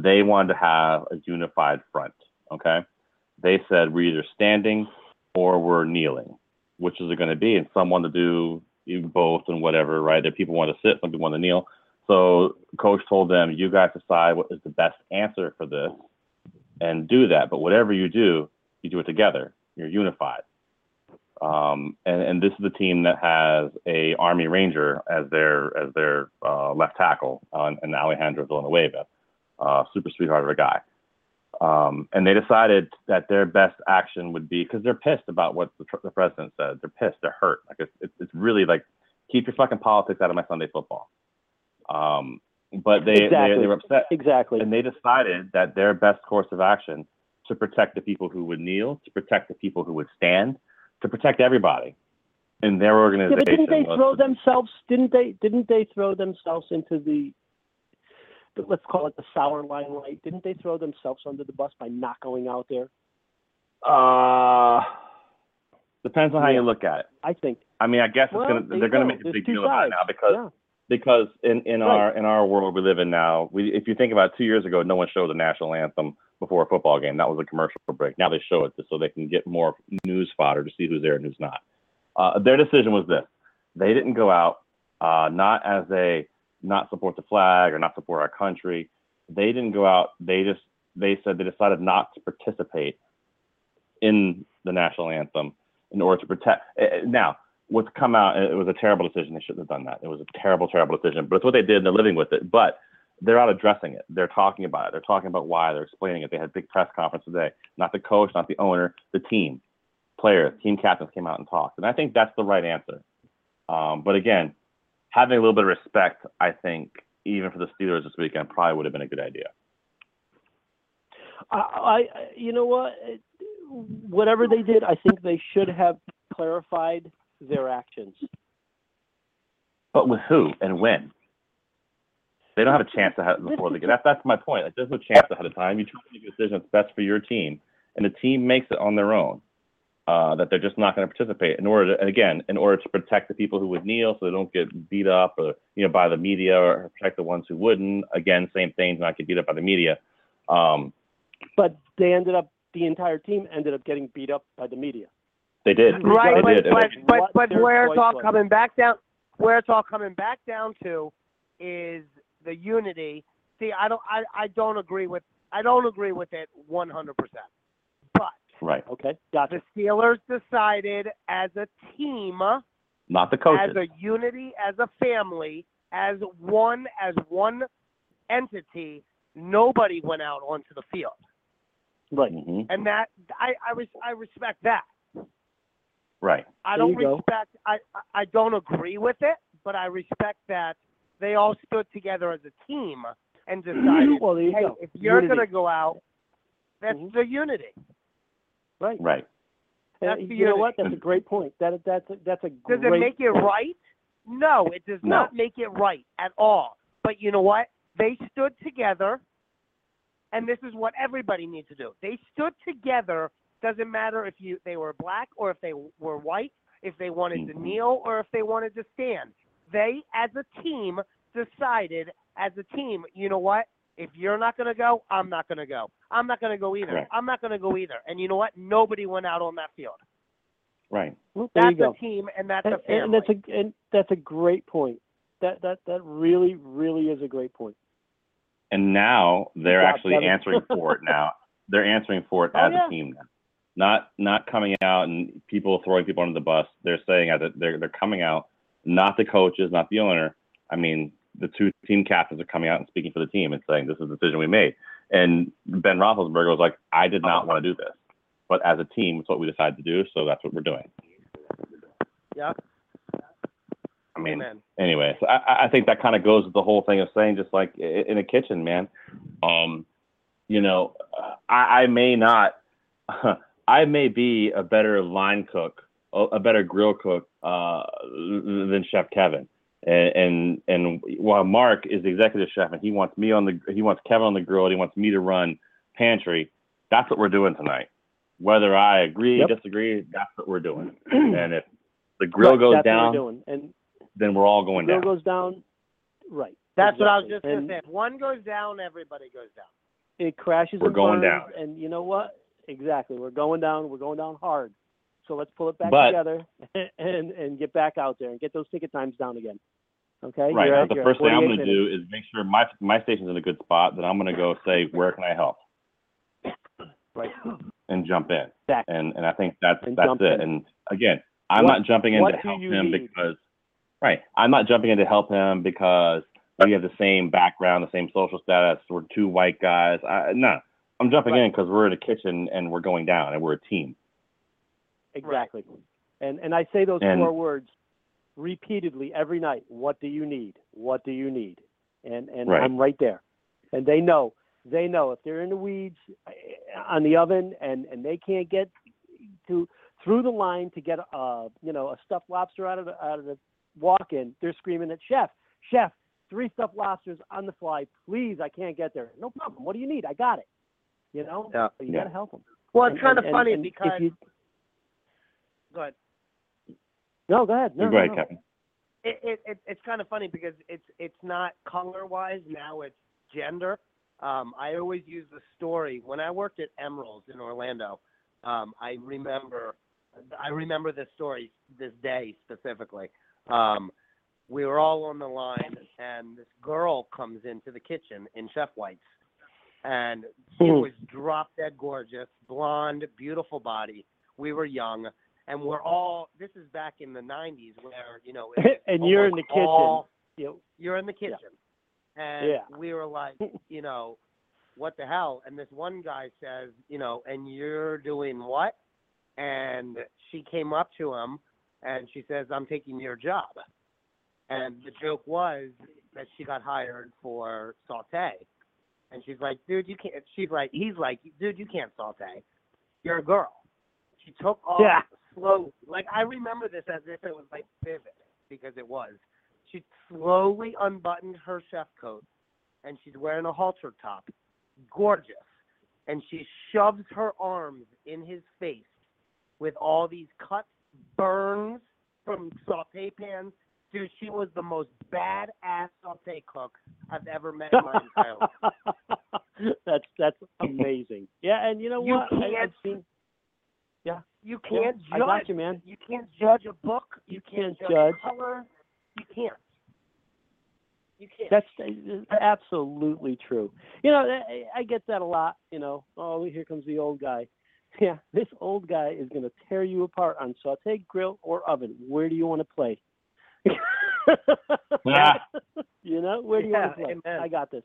They wanted to have a unified front, okay? They said we're either standing or we're kneeling, which is it going to be? And some want to do both and whatever, right? There people want to sit, some people want to kneel. So coach told them, you guys decide what is the best answer for this and do that. But whatever you do it together. You're unified. And this is the team that has a Army Ranger as their left tackle, and Alejandro Villanueva, super sweetheart of a guy. And they decided that their best action would be, because they're pissed about what the president said. They're pissed. They're hurt. Like it's really like, keep your fucking politics out of my Sunday football. But they were upset. Exactly. And they decided that their best course of action to protect the people who would kneel, to protect the people who would stand, to protect everybody in their organization. Yeah, but didn't they throw themselves into the, let's call it the sour limelight? Didn't they throw themselves under the bus by not going out there? Depends on how you look at it. I think. I mean, I guess they're going to make a big deal about it now because in our world we live in now, if you think about it, 2 years ago, no one showed the national anthem before a football game. That was a commercial break. Now they show it just so they can get more news fodder to see who's there and who's not. Their decision was this: they didn't go out, not as they not support the flag or not support our country. They didn't go out. They said they decided not to participate in the national anthem in order to protect. Now, what's come out, it was a terrible decision. They shouldn't have done that. It was a terrible, terrible decision, but it's what they did and they're living with it. But they're out addressing it. They're talking about it. They're talking about why. They're explaining it. They had a big press conference today. Not the coach, not the owner, the team, players, team captains came out and talked. And I think that's the right answer. But again, having a little bit of respect, I think, even for the Steelers this weekend, probably would have been a good idea. You know what? Whatever they did, I think they should have clarified their actions. But with who and when? They don't have a chance to have it before the game. That's my point. Like, there's no chance ahead of time. You try to make a decision that's best for your team, and the team makes it on their own, that they're just not going to participate in order to protect the people who would kneel so they don't get beat up or, you know, by the media, or protect the ones who wouldn't. Again, same thing, not get beat up by the media. But they the entire team ended up getting beat up by the media. They did. Right. But where it's all coming back down to is the unity. See, I don't agree with it 100%. But Right. Okay. Gotcha. The Steelers decided as a team, not the coaches, as a unity, as a family, as one entity, nobody went out onto the field. Right. Mm-hmm. And that I respect that. Right. I don't agree with it, but I respect that they all stood together as a team and decided, well, hey, go. If you're going to go out, that's mm-hmm. the unity. Right. Right. That's the you know what? That's a great point. That's a great. Does it make it right? No, it does not make it right at all. But you know what? They stood together, and this is what everybody needs to do. They stood together. Doesn't matter if they were black or if they were white, if they wanted to kneel or if they wanted to stand. They, as a team, decided as a team, you know what? If you're not going to go, I'm not going to go. I'm not going to go either. Correct. I'm not going to go either. And you know what? Nobody went out on that field. Right. Well, that's a team, and that's a family. And that's a great point. That really, really is a great point. And now they're actually answering for it now. They're answering for it as a team now. Not coming out and people throwing people under the bus. They're saying that they're coming out, not the coaches, not the owner. I mean, the two team captains are coming out and speaking for the team and saying, this is the decision we made. And Ben Roethlisberger was like, I did not want to do this. But as a team, it's what we decided to do, so that's what we're doing. Yeah. I mean, anyway, so I think that kind of goes with the whole thing of saying, just like in a kitchen, man, you know, I may be a better line cook, a better grill cook than Chef Kevin, and while Mark is the executive chef and he wants Kevin on the grill and he wants me to run pantry. That's what we're doing tonight. Whether I agree, disagree, that's what we're doing. And if the grill goes down, then we're all going down. Grill goes down, right? That's exactly what I was just going to say. If one goes down, everybody goes down. It crashes. We're going down, and you know what? Exactly. We're going down. We're going down hard. So let's pull it back together and get back out there and get those ticket times down again. Okay. Right. The first thing I'm going to do is make sure my station's in a good spot. Then I'm going to go say, where can I help? Right. And jump in. Exactly. And I think that's it. And again, I'm not jumping in to help him because I'm not jumping in to help him because we have the same background, the same social status. We're two white guys. No. I'm jumping in because we're in a kitchen and we're going down and we're a team. Exactly. And I say those four words repeatedly every night. What do you need? What do you need? And I'm right there. And they know if they're in the weeds on the oven and they can't get through the line to get a stuffed lobster out of the walk-in, they're screaming at chef, 3 stuffed lobsters on the fly, please. I can't get there. No problem. What do you need? I got it. You know, so you got to help them. Well, it's kind of funny because. Go ahead. No, go ahead. No, go ahead, no. Kevin. It's kind of funny because it's not color-wise. Now it's gender. I always use the story when I worked at Emeralds in Orlando. I remember this story this day specifically. We were all on the line, and this girl comes into the kitchen in Chef White's. And she was drop-dead gorgeous, blonde, beautiful body. We were young, and this is back in the 90s where, you know. And you're in the kitchen. You're in the kitchen. And we were like, you know, what the hell? And this one guy says, you know, and you're doing what? And she came up to him, and she says, I'm taking your job. And the joke was that she got hired for sauté. And she's like, dude, you can't. He's like, dude, you can't saute. You're a girl. She took off slowly. Like, I remember this as if it was like vivid because it was. She slowly unbuttoned her chef coat, and she's wearing a halter top, gorgeous. And she shoves her arms in his face with all these cuts, burns from saute pans. Dude, she was the most badass sauté cook I've ever met in my entire life. That's amazing. Yeah, and you know what? You can't judge. I got you, man. You can't judge a book. You can't judge color. You can't. That's absolutely true. You know, I get that a lot. You know, oh, here comes the old guy. Yeah, this old guy is going to tear you apart on sauté, grill, or oven. Where do you want to play? Yeah. You know, where do you want to play? Amen. I got this.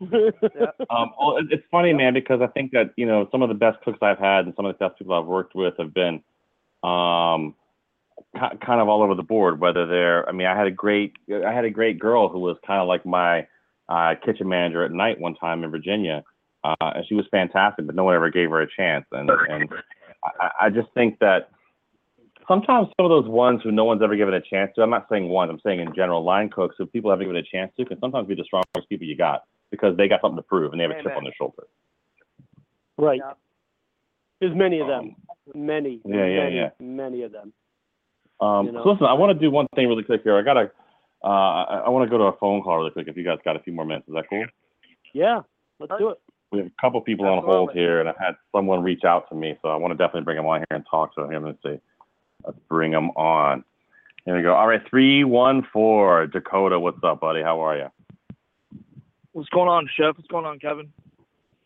It's funny, man, because I think that, you know, some of the best cooks I've had and some of the best people I've worked with have been kind of all over the board, whether they're, I mean, I had a great girl who was kind of like my kitchen manager at night one time in Virginia. And she was fantastic, but no one ever gave her a chance. And I just think that sometimes some of those ones who no one's ever given a chance to, I'm not saying one, I'm saying in general, line cooks who people haven't given a chance to can sometimes be the strongest people you got because they got something to prove and they have a chip on their shoulder. Right. Yeah. There's many of them. Many of them. You know? So listen, I want to do one thing really quick here. I want to go to a phone call really quick if you guys got a few more minutes. Is that cool? Yeah, let's do it. We have a couple people on hold here, and I've had someone reach out to me, so I want to definitely bring them on here and talk to him and say, let's bring them on. Here we go. All right, 314, Dakota, what's up, buddy? How are you? What's going on, Chef? What's going on, Kevin?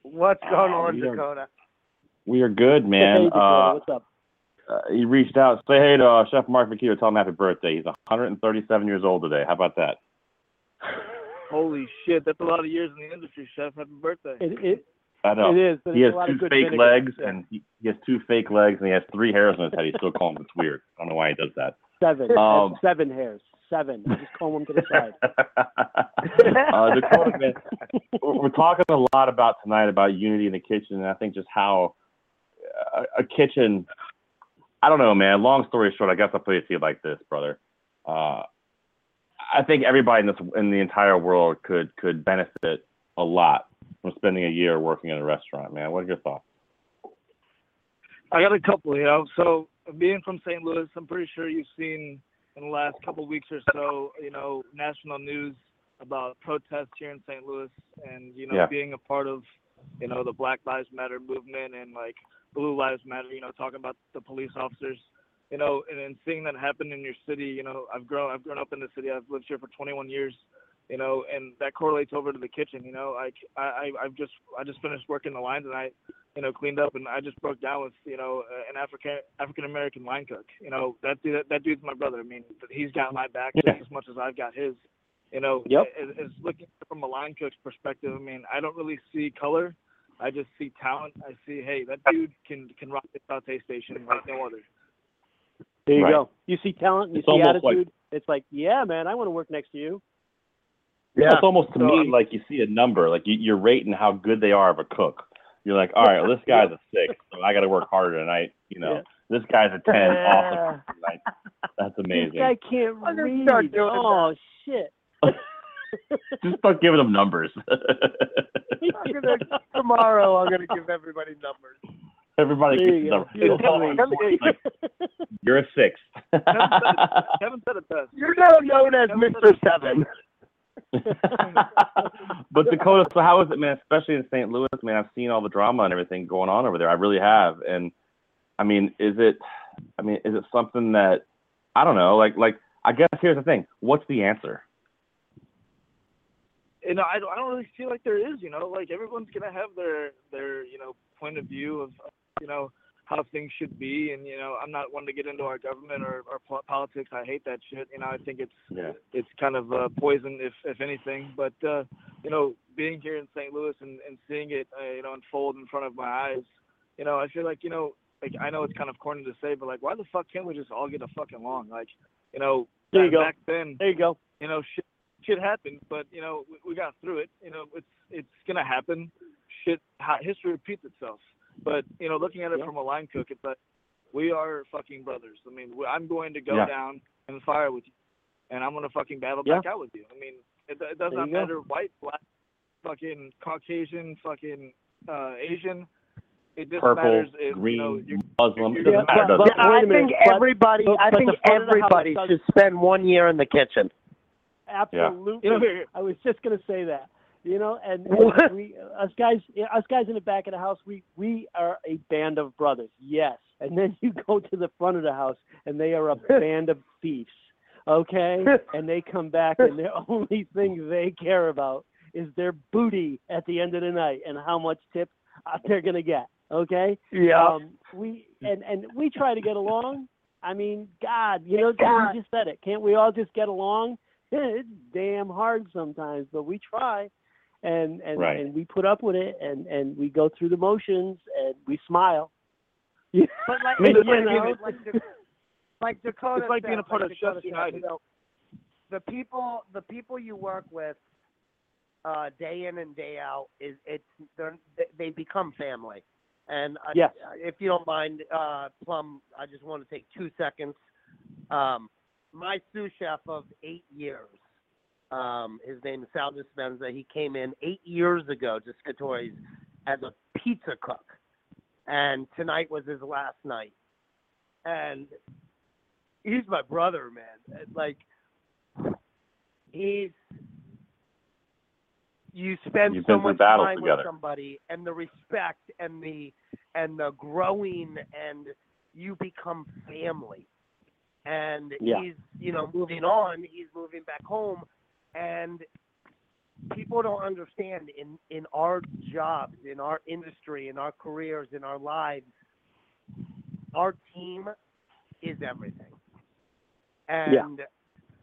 What's going on, Dakota? We are good, man. Hey, Dakota, what's up? He reached out. Say hey to Chef Mark Vecchitto. Tell him happy birthday. He's 137 years old today. How about that? Holy shit. That's a lot of years in the industry, Chef. Happy birthday. I know. It is. He has two fake legs, and he has three hairs on his head. He's still calling him. It's weird. I don't know why he does that. Seven hairs. Seven. I just comb them to the side. We're talking a lot about tonight about unity in the kitchen, and I think just how a kitchen – I don't know, man. Long story short, I guess I'll put it to you like this, brother. I think everybody in the entire world could benefit a lot from spending a year working in a restaurant, man. What are your thoughts? I got a couple, you know. So being from St. Louis, I'm pretty sure you've seen in the last couple of weeks or so, you know, national news about protests here in St. Louis and, you know, being a part of, you know, the Black Lives Matter movement and, like, Blue Lives Matter, you know, talking about the police officers, you know, and seeing that happen in your city, you know, I've grown up in the city. I've lived here for 21 years, you know, and that correlates over to the kitchen, you know. I just finished working the line tonight, you know, cleaned up, and I just broke down with, you know, an African American line cook. You know, that dude's my brother. I mean, he's got my back just as much as I've got his. You know, it's looking from a line cook's perspective. I mean, I don't really see color. I just see talent. I see, hey, that dude can rock the sauté station like no other. There you go. You see talent, you see attitude. It's like, yeah, man, I want to work next to you. Yeah, it's almost to me like you see a number. Like you're rating how good they are of a cook. You're like, all right, well, this guy's a 6, so I got to work harder tonight. You know, this guy's a 10. Awesome. Tonight. That's amazing. This guy can't read. Oh, shit. Just start giving them numbers. Tomorrow I'm going to give everybody numbers. Everybody gets numbers. You're a 6. Kevin said it best. You're now known as Mr. 7. But Dakota, so how is it, man, especially in St. Louis, man, I've seen all the drama and everything going on over there. I really have. And is it something that, I don't know, like I guess here's the thing. What's the answer? You know, I don't really feel like there is, you know, like everyone's going to have their, you know, point of view of, you know, how things should be. And, you know, I'm not one to get into our government or politics. I hate that shit. You know, I think it's kind of poison, if anything. But, you know, being here in St. Louis and seeing it, you know, unfold in front of my eyes, you know, I feel like, you know, like I know it's kind of corny to say, but like, why the fuck can't we just all get a fucking along? Like, you know, back then, there you go. You know, shit happened, but you know we got through it. You know it's gonna happen. History repeats itself. But you know, looking at it from a line cook, it's like we are fucking brothers. I mean, I'm going to go down and fire with you, and I'm gonna fucking battle back out with you. I mean, it does not matter white, black, fucking Caucasian, fucking Asian. It just purple, matters if, green, you know, you're Muslim. It doesn't matter. I think everybody should spend 1 year in the kitchen. Absolutely. Yeah. I was just going to say that, you know, and we, us guys in the back of the house, we are a band of brothers. Yes. And then you go to the front of the house and they are a band of thieves. Okay. And they come back and the only thing they care about is their booty at the end of the night and how much tip they're going to get. Okay. Yeah. We try to get along. I mean, God, you know, you just said it. Can't we all just get along? It's damn hard sometimes, but we try, and we put up with it, and we go through the motions, and we smile. Yeah. But like Dakota, it's like being a part of Chefs United. You know, the people you work with, day in and day out, they become family. And yes. If you don't mind, Plum, I just want to take 2 seconds. My sous chef of 8 years, his name is Sal Dispenza. He came in 8 years ago to Scatori's as a pizza cook, and tonight was his last night. And he's my brother, man. Like, you spend so much time together with somebody, and the respect and the growing, and you become family. And he's, you know, moving on. He's moving back home, and people don't understand in our jobs, in our industry, in our careers, in our lives, our team is everything. And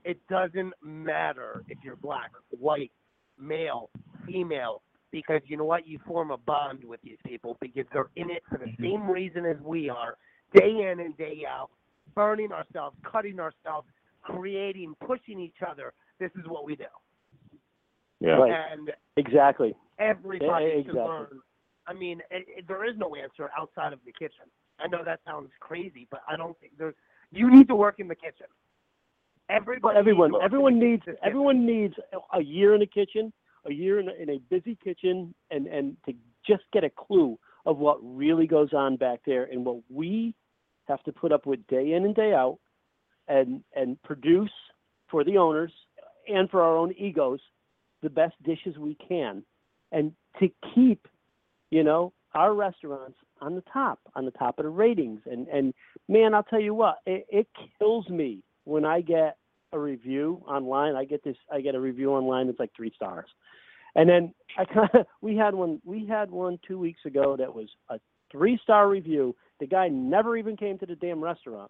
it doesn't matter if you're black, white, male, female, because you know what? You form a bond with these people because they're in it for the same reason as we are, day in and day out, burning ourselves, cutting ourselves, creating, pushing each other. This is what we do. Yeah. Right. And exactly. Everybody should learn. I mean, there is no answer outside of the kitchen. I know that sounds crazy, but I don't think there's. You need to work in the kitchen. Everyone needs a year in a kitchen, a year in a busy kitchen, and to just get a clue of what really goes on back there and what we have to put up with day in and day out, and produce for the owners and for our own egos the best dishes we can, and to keep, you know, our restaurants on the top of the ratings. And man, I'll tell you what, it kills me when I get a review online. I get a review online that's like 3 stars, and then we had one 2 weeks ago that was a 3-star review. The guy never even came to the damn restaurant,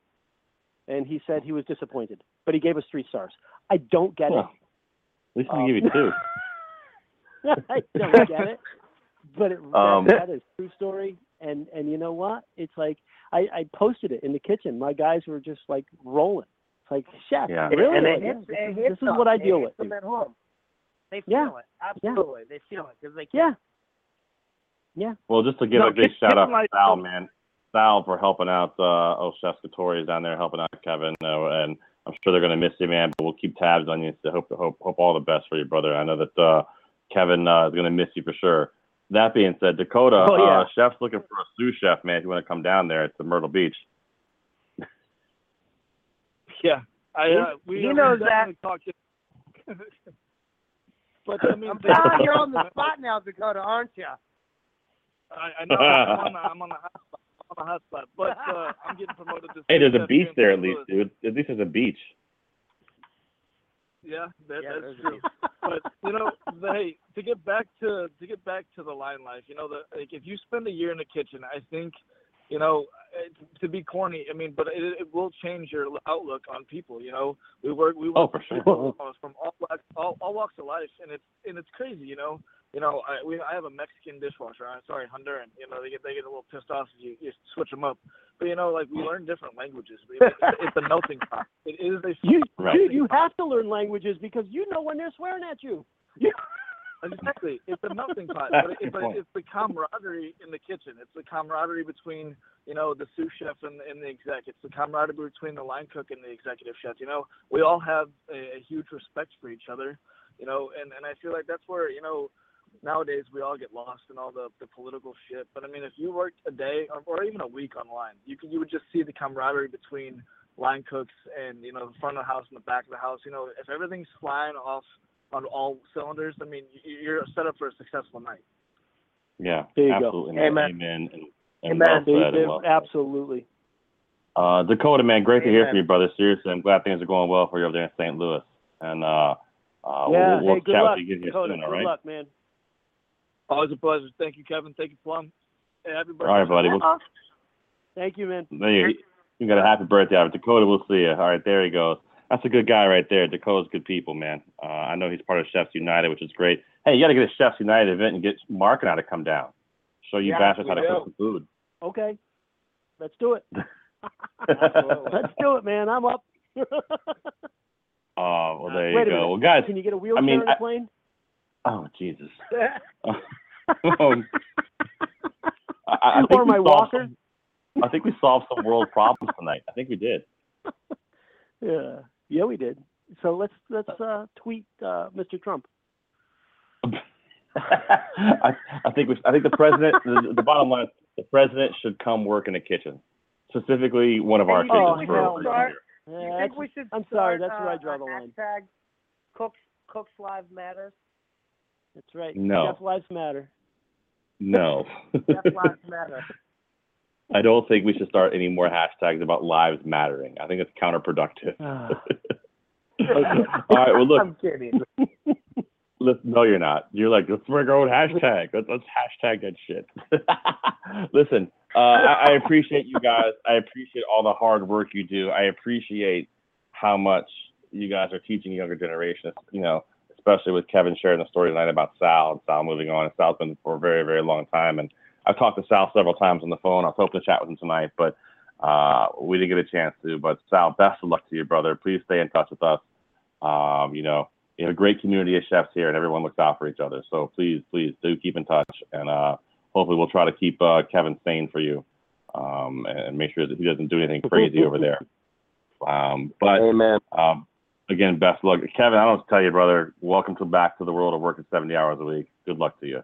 and he said he was disappointed, but he gave us 3 stars. I don't get it. At least we give you 2. I don't get it, but that is a true story. And you know what? It's like I posted it in the kitchen. My guys were just like rolling. It's like, chef, really? And this is what I deal with. Them at home. They feel it. Absolutely. Yeah. They feel it because they can't. Yeah. Well, just to give a big shout out to Sal, man. Sal for helping out. Chef Scatori's down there helping out Kevin, and I'm sure they're gonna miss you, man. But we'll keep tabs on you. So hope all the best for you, brother. I know that Kevin is gonna miss you for sure. That being said, Dakota, chef's looking for a sous chef, man. If you want to come down there, it's the Myrtle Beach. Yeah, he knows that. But I mean, you're on the spot now, Dakota, aren't you? I know. I'm on the hot spot. But I'm getting promoted to. Hey, there's a beach there at least, dude. At least there's a beach. Yeah, that's true. But you know, hey, to get back to the line life, you know, like if you spend a year in the kitchen, I think, you know, to be corny, I mean, but it will change your outlook on people. You know, we work for people sure. From all walks of life, and it's crazy, you know. You know, I have a Mexican dishwasher. Sorry, Honduran. You know, they get a little pissed off if you switch them up. But you know, like we learn different languages. It's a melting pot. It is a dude. You have to learn languages because you know when they're swearing at you. Exactly. It's a melting pot. But it's the camaraderie in the kitchen. It's the camaraderie between, you know, the sous chef and the exec. It's the camaraderie between the line cook and the executive chef. You know, we all have a huge respect for each other. You know, and I feel like that's where, you know. Nowadays, we all get lost in all the political shit. But, I mean, if you worked a day or even a week online, you would just see the camaraderie between line cooks and, you know, the front of the house and the back of the house. You know, if everything's flying off on all cylinders, I mean, you're set up for a successful night. Yeah, absolutely. Go. Amen. Amen. And Amen. Well absolutely. Dakota, man, great to hear from you, brother. Seriously, I'm glad things are going well for you over there in St. Louis. And we'll chat with you again soon, all right? Good luck, man. Always a pleasure. Thank you, Kevin. Thank you, Plum. Everybody. All right, buddy. Thank you, man. You got a happy birthday out of Dakota. We'll see you. All right, there he goes. That's a good guy right there. Dakota's good people, man. I know he's part of Chefs United, which is great. Hey, you got to get a Chefs United event and get Mark and I to come down. Show you bastards how to cook some food. Okay. Let's do it. Let's do it, man. I'm up. Oh, well, there you go. Well, guys, can you get a wheelchair on a plane? Oh, Jesus. Or my walker? I think we solved some world problems tonight. I think we did. Yeah, we did. So let's tweet Mr. Trump. I think the president. The bottom line: the president should come work in the kitchen, specifically one of our kitchens. I'm sorry, that's where I draw the line. Hashtag Cooks Lives Matter. That's right. No. Chef Lives Matter. No. Chef Lives Matter. I don't think we should start any more hashtags about lives mattering. I think it's counterproductive. All right, well, look. I'm kidding. No, you're not. You're like, let's make our own hashtag. Let's hashtag that shit. Listen, I appreciate you guys. I appreciate all the hard work you do. I appreciate how much you guys are teaching younger generations, you know, especially with Kevin sharing the story tonight about Sal and Sal moving on. And Sal's been for a very, very long time. And I've talked to Sal several times on the phone. I was hoping to chat with him tonight, but we didn't get a chance to. But Sal, best of luck to you, brother. Please stay in touch with us. You have a great community of chefs here, and everyone looks out for each other. So please do keep in touch. And hopefully we'll try to keep Kevin sane for you and make sure that he doesn't do anything crazy over there. Amen. Again, best luck. Kevin, I don't have to tell you, brother, welcome back to the world of working 70 hours a week. Good luck to you.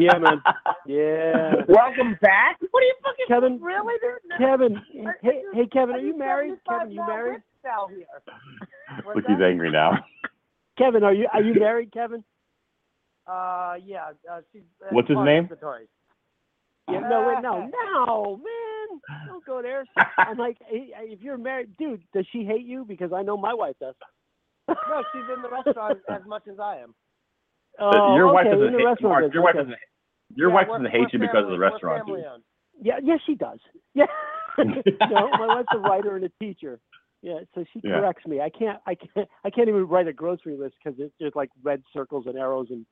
Yeah, man. Yeah. Welcome back. What are you fucking Kevin? Really, dude? No. Kevin. Hey, Kevin, are you married? Kevin, you married? Look, he's angry now. Kevin, are you married, Kevin? Yeah. She's, what's his name? Scatori's. Yeah. No, wait, no, man. Don't go there. I'm like, hey, if you're married, dude, does she hate you? Because I know my wife does. No, she's in the restaurant as much as I am. Your wife doesn't hate you, Mark. Your wife doesn't hate you because of the restaurant. Yeah, yes, she does. Yeah. No, my wife's a writer and a teacher. Yeah, so she corrects me. I can't even write a grocery list because it's just like red circles and arrows and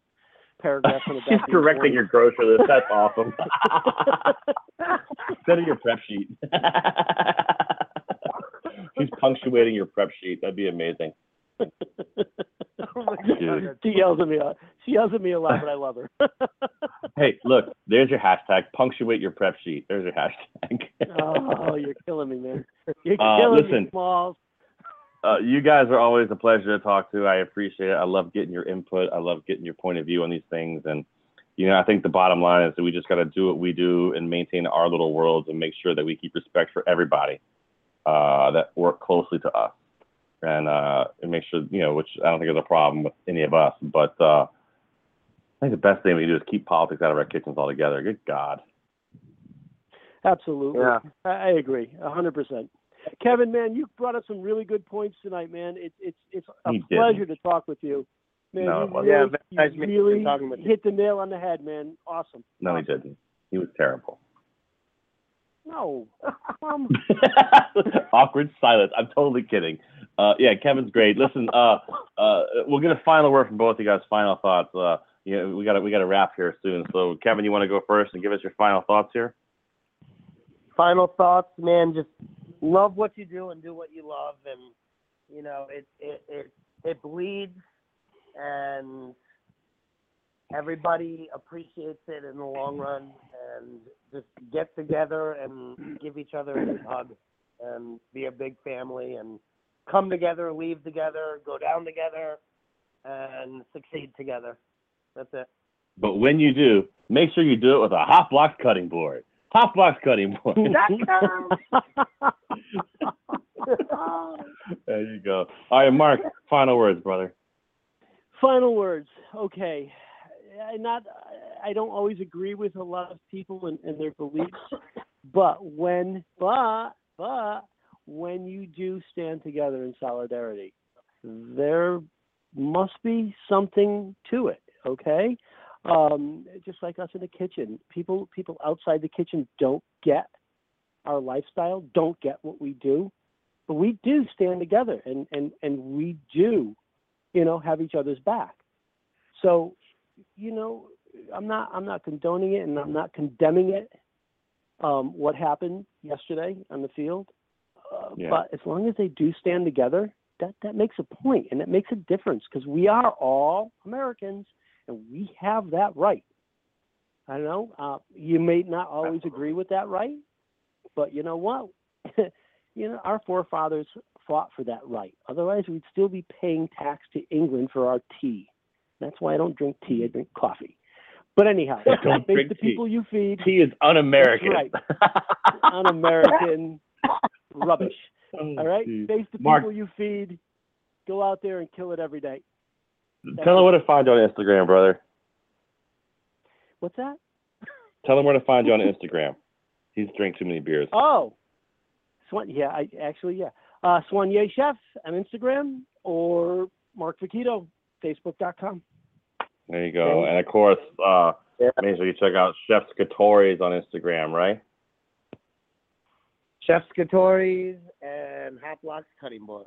paragraphs on the back. She's correcting your grocery list. That's awesome. Instead of your prep sheet. She's punctuating your prep sheet. That'd be amazing. She yells at me a lot, but I love her. Hey, look, there's your hashtag. Punctuate your prep sheet. There's your hashtag. Oh, you're killing me, man. You're killing me, Smalls. You guys are always a pleasure to talk to. I appreciate it. I love getting your input. I love getting your point of view on these things. And, you know, I think the bottom line is that we just got to do what we do and maintain our little worlds and make sure that we keep respect for everybody that work closely to us. And make sure, you know, which I don't think is a problem with any of us. But I think the best thing we can do is keep politics out of our kitchens altogether. Good God. Absolutely. Yeah. I agree. 100%. Kevin, man, you brought up some really good points tonight, man. It's a pleasure to talk with you. Man, no, you really hit the nail on the head, man. Awesome. No, he didn't. He was terrible. No. Awkward silence. I'm totally kidding. Yeah, Kevin's great. Listen, we'll get a final word from both of you guys. Final thoughts. We got to wrap here soon. So, Kevin, you want to go first and give us your final thoughts here? Final thoughts, man. Just love what you do and do what you love, and you know it bleeds, and everybody appreciates it in the long run. And just get together and give each other a big hug, and be a big family, and come together, leave together, go down together, and succeed together. That's it. But when you do, make sure you do it with a Hot Blocks cutting board. Hot Blocks cutting board. There you go. All right, Mark, final words, brother. Final words. Okay. I don't always agree with a lot of people and their beliefs, but when you do stand together in solidarity, there must be something to it, okay? just like us in the kitchen. People outside the kitchen don't get our lifestyle, don't get what we do, but we do stand together and we do, have each other's back. So, I'm not condoning it and I'm not condemning it. What happened yesterday on the field, but as long as they do stand together, that makes a point and it makes a difference because we are all Americans and we have that right. I don't know. You may not always agree with that right, but you know what? Our forefathers fought for that right. Otherwise, we'd still be paying tax to England for our tea. That's why I don't drink tea. I drink coffee. But anyhow, don't drink the people you feed. Tea is un-American. That's right. Un-American rubbish. Oh, all right? Geez. Face the people you feed. Go out there and kill it every day. Tell them where to find you on Instagram, brother. What's that? Tell them where to find you on Instagram. He's drank too many beers. Oh. Soignier Chef on Instagram or Mark Vecchitto, Facebook.com. There you go. And, of course, make sure you check out Chef Scatori's on Instagram, right? Chef Scatori's and Hot Blocks Cutting Board.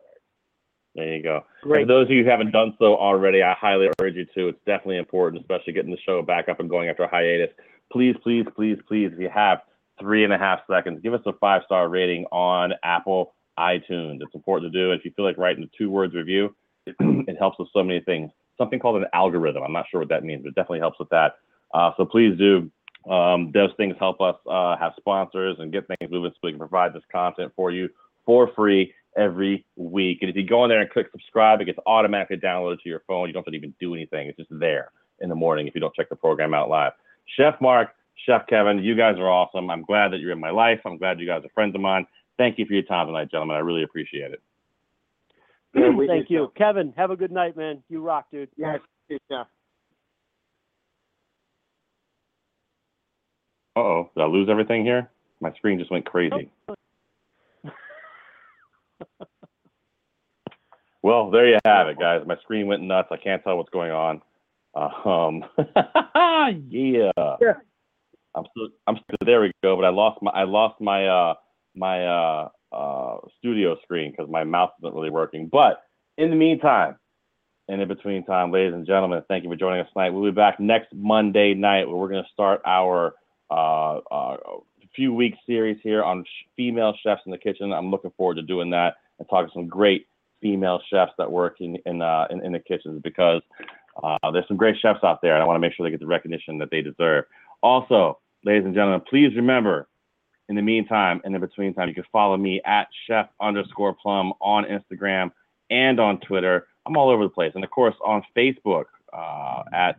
There you go. Great. And for those of you who haven't done so already, I highly urge you to. It's definitely important, especially getting the show back up and going after a hiatus. Please, please, please, please, if you have 3.5 seconds, give us a 5-star rating on Apple iTunes. It's important to do. If you feel like writing a 2-word review, it helps with so many things. Something called an algorithm. I'm not sure what that means, but it definitely helps with that. So please do. Those things help us have sponsors and get things moving so we can provide this content for you for free every week. And if you go in there and click subscribe, it gets automatically downloaded to your phone. You don't have to even do anything. It's just there in the morning if you don't check the program out live. Chef Mark, Chef Kevin, you guys are awesome. I'm glad that you're in my life. I'm glad you guys are friends of mine. Thank you for your time tonight, gentlemen. I really appreciate it. Thank you. Kevin, have a good night, man. You rock, dude. Yes. Yeah. Uh-oh. Did I lose everything here? My screen just went crazy. Well, there you have it, guys. My screen went nuts. I can't tell what's going on. Yeah. Sure. I'm still there we go, but I lost my studio screen because my mouse isn't really working. But in the meantime and in between time, ladies and gentlemen, thank you for joining us tonight. We'll be back next Monday night where we're going to start our few week series here on female chefs in the kitchen. I'm looking forward to doing that and talking to some great female chefs that work in the kitchens because there's some great chefs out there and I want to make sure they get the recognition that they deserve. Also, ladies and gentlemen, please remember, in the meantime and in between time, you can follow me at chef_plum on Instagram and on Twitter. I'm all over the place. And, of course, on Facebook at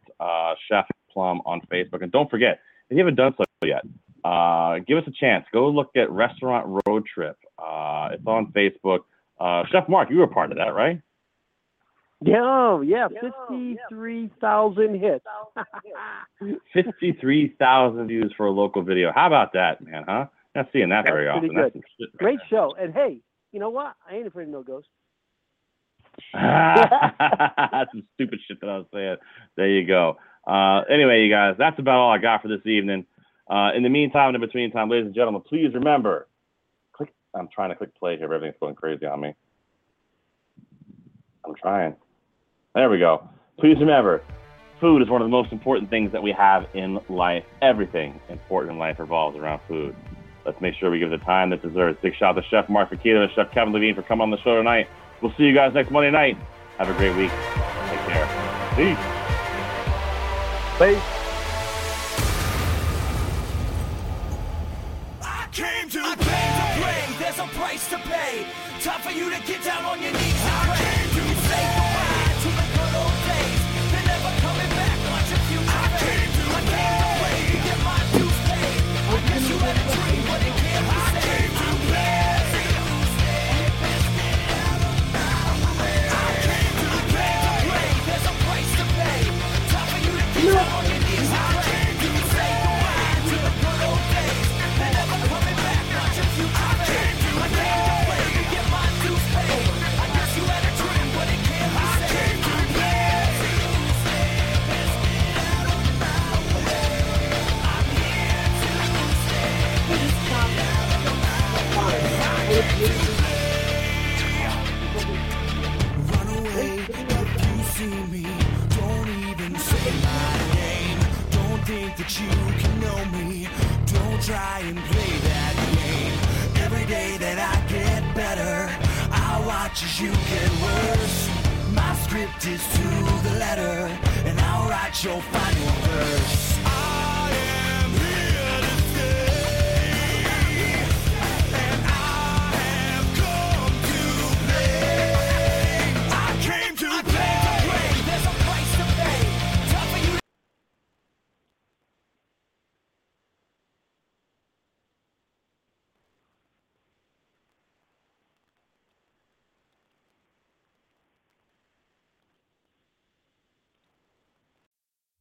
Chef Plum on Facebook. And don't forget, if you haven't done so yet, give us a chance. Go look at Restaurant Road Trip. It's on Facebook. Chef Mark, you were part of that, right? Yeah, 53,000 hits. 53,000 views for a local video. How about that, man, huh? Not seeing that very often. That's some shit right Great there. Show. And hey, you know what? I ain't afraid of no ghosts. That's some stupid shit that I was saying. There you go. Anyway, you guys, that's about all I got for this evening. In the meantime, and in between time, ladies and gentlemen, please remember, I'm trying to click play here. Everything's going crazy on me. I'm trying. There we go. Please remember, food is one of the most important things that we have in life. Everything important in life revolves around food. Let's make sure we give it the time that deserves. Big shout out to Chef Mark Vecchitto and Chef Kevin Levine for coming on the show tonight. We'll see you guys next Monday night. Have a great week. Take care. Peace. I came to play. There's a price to pay. Time for you to get down on your knees. I came to play.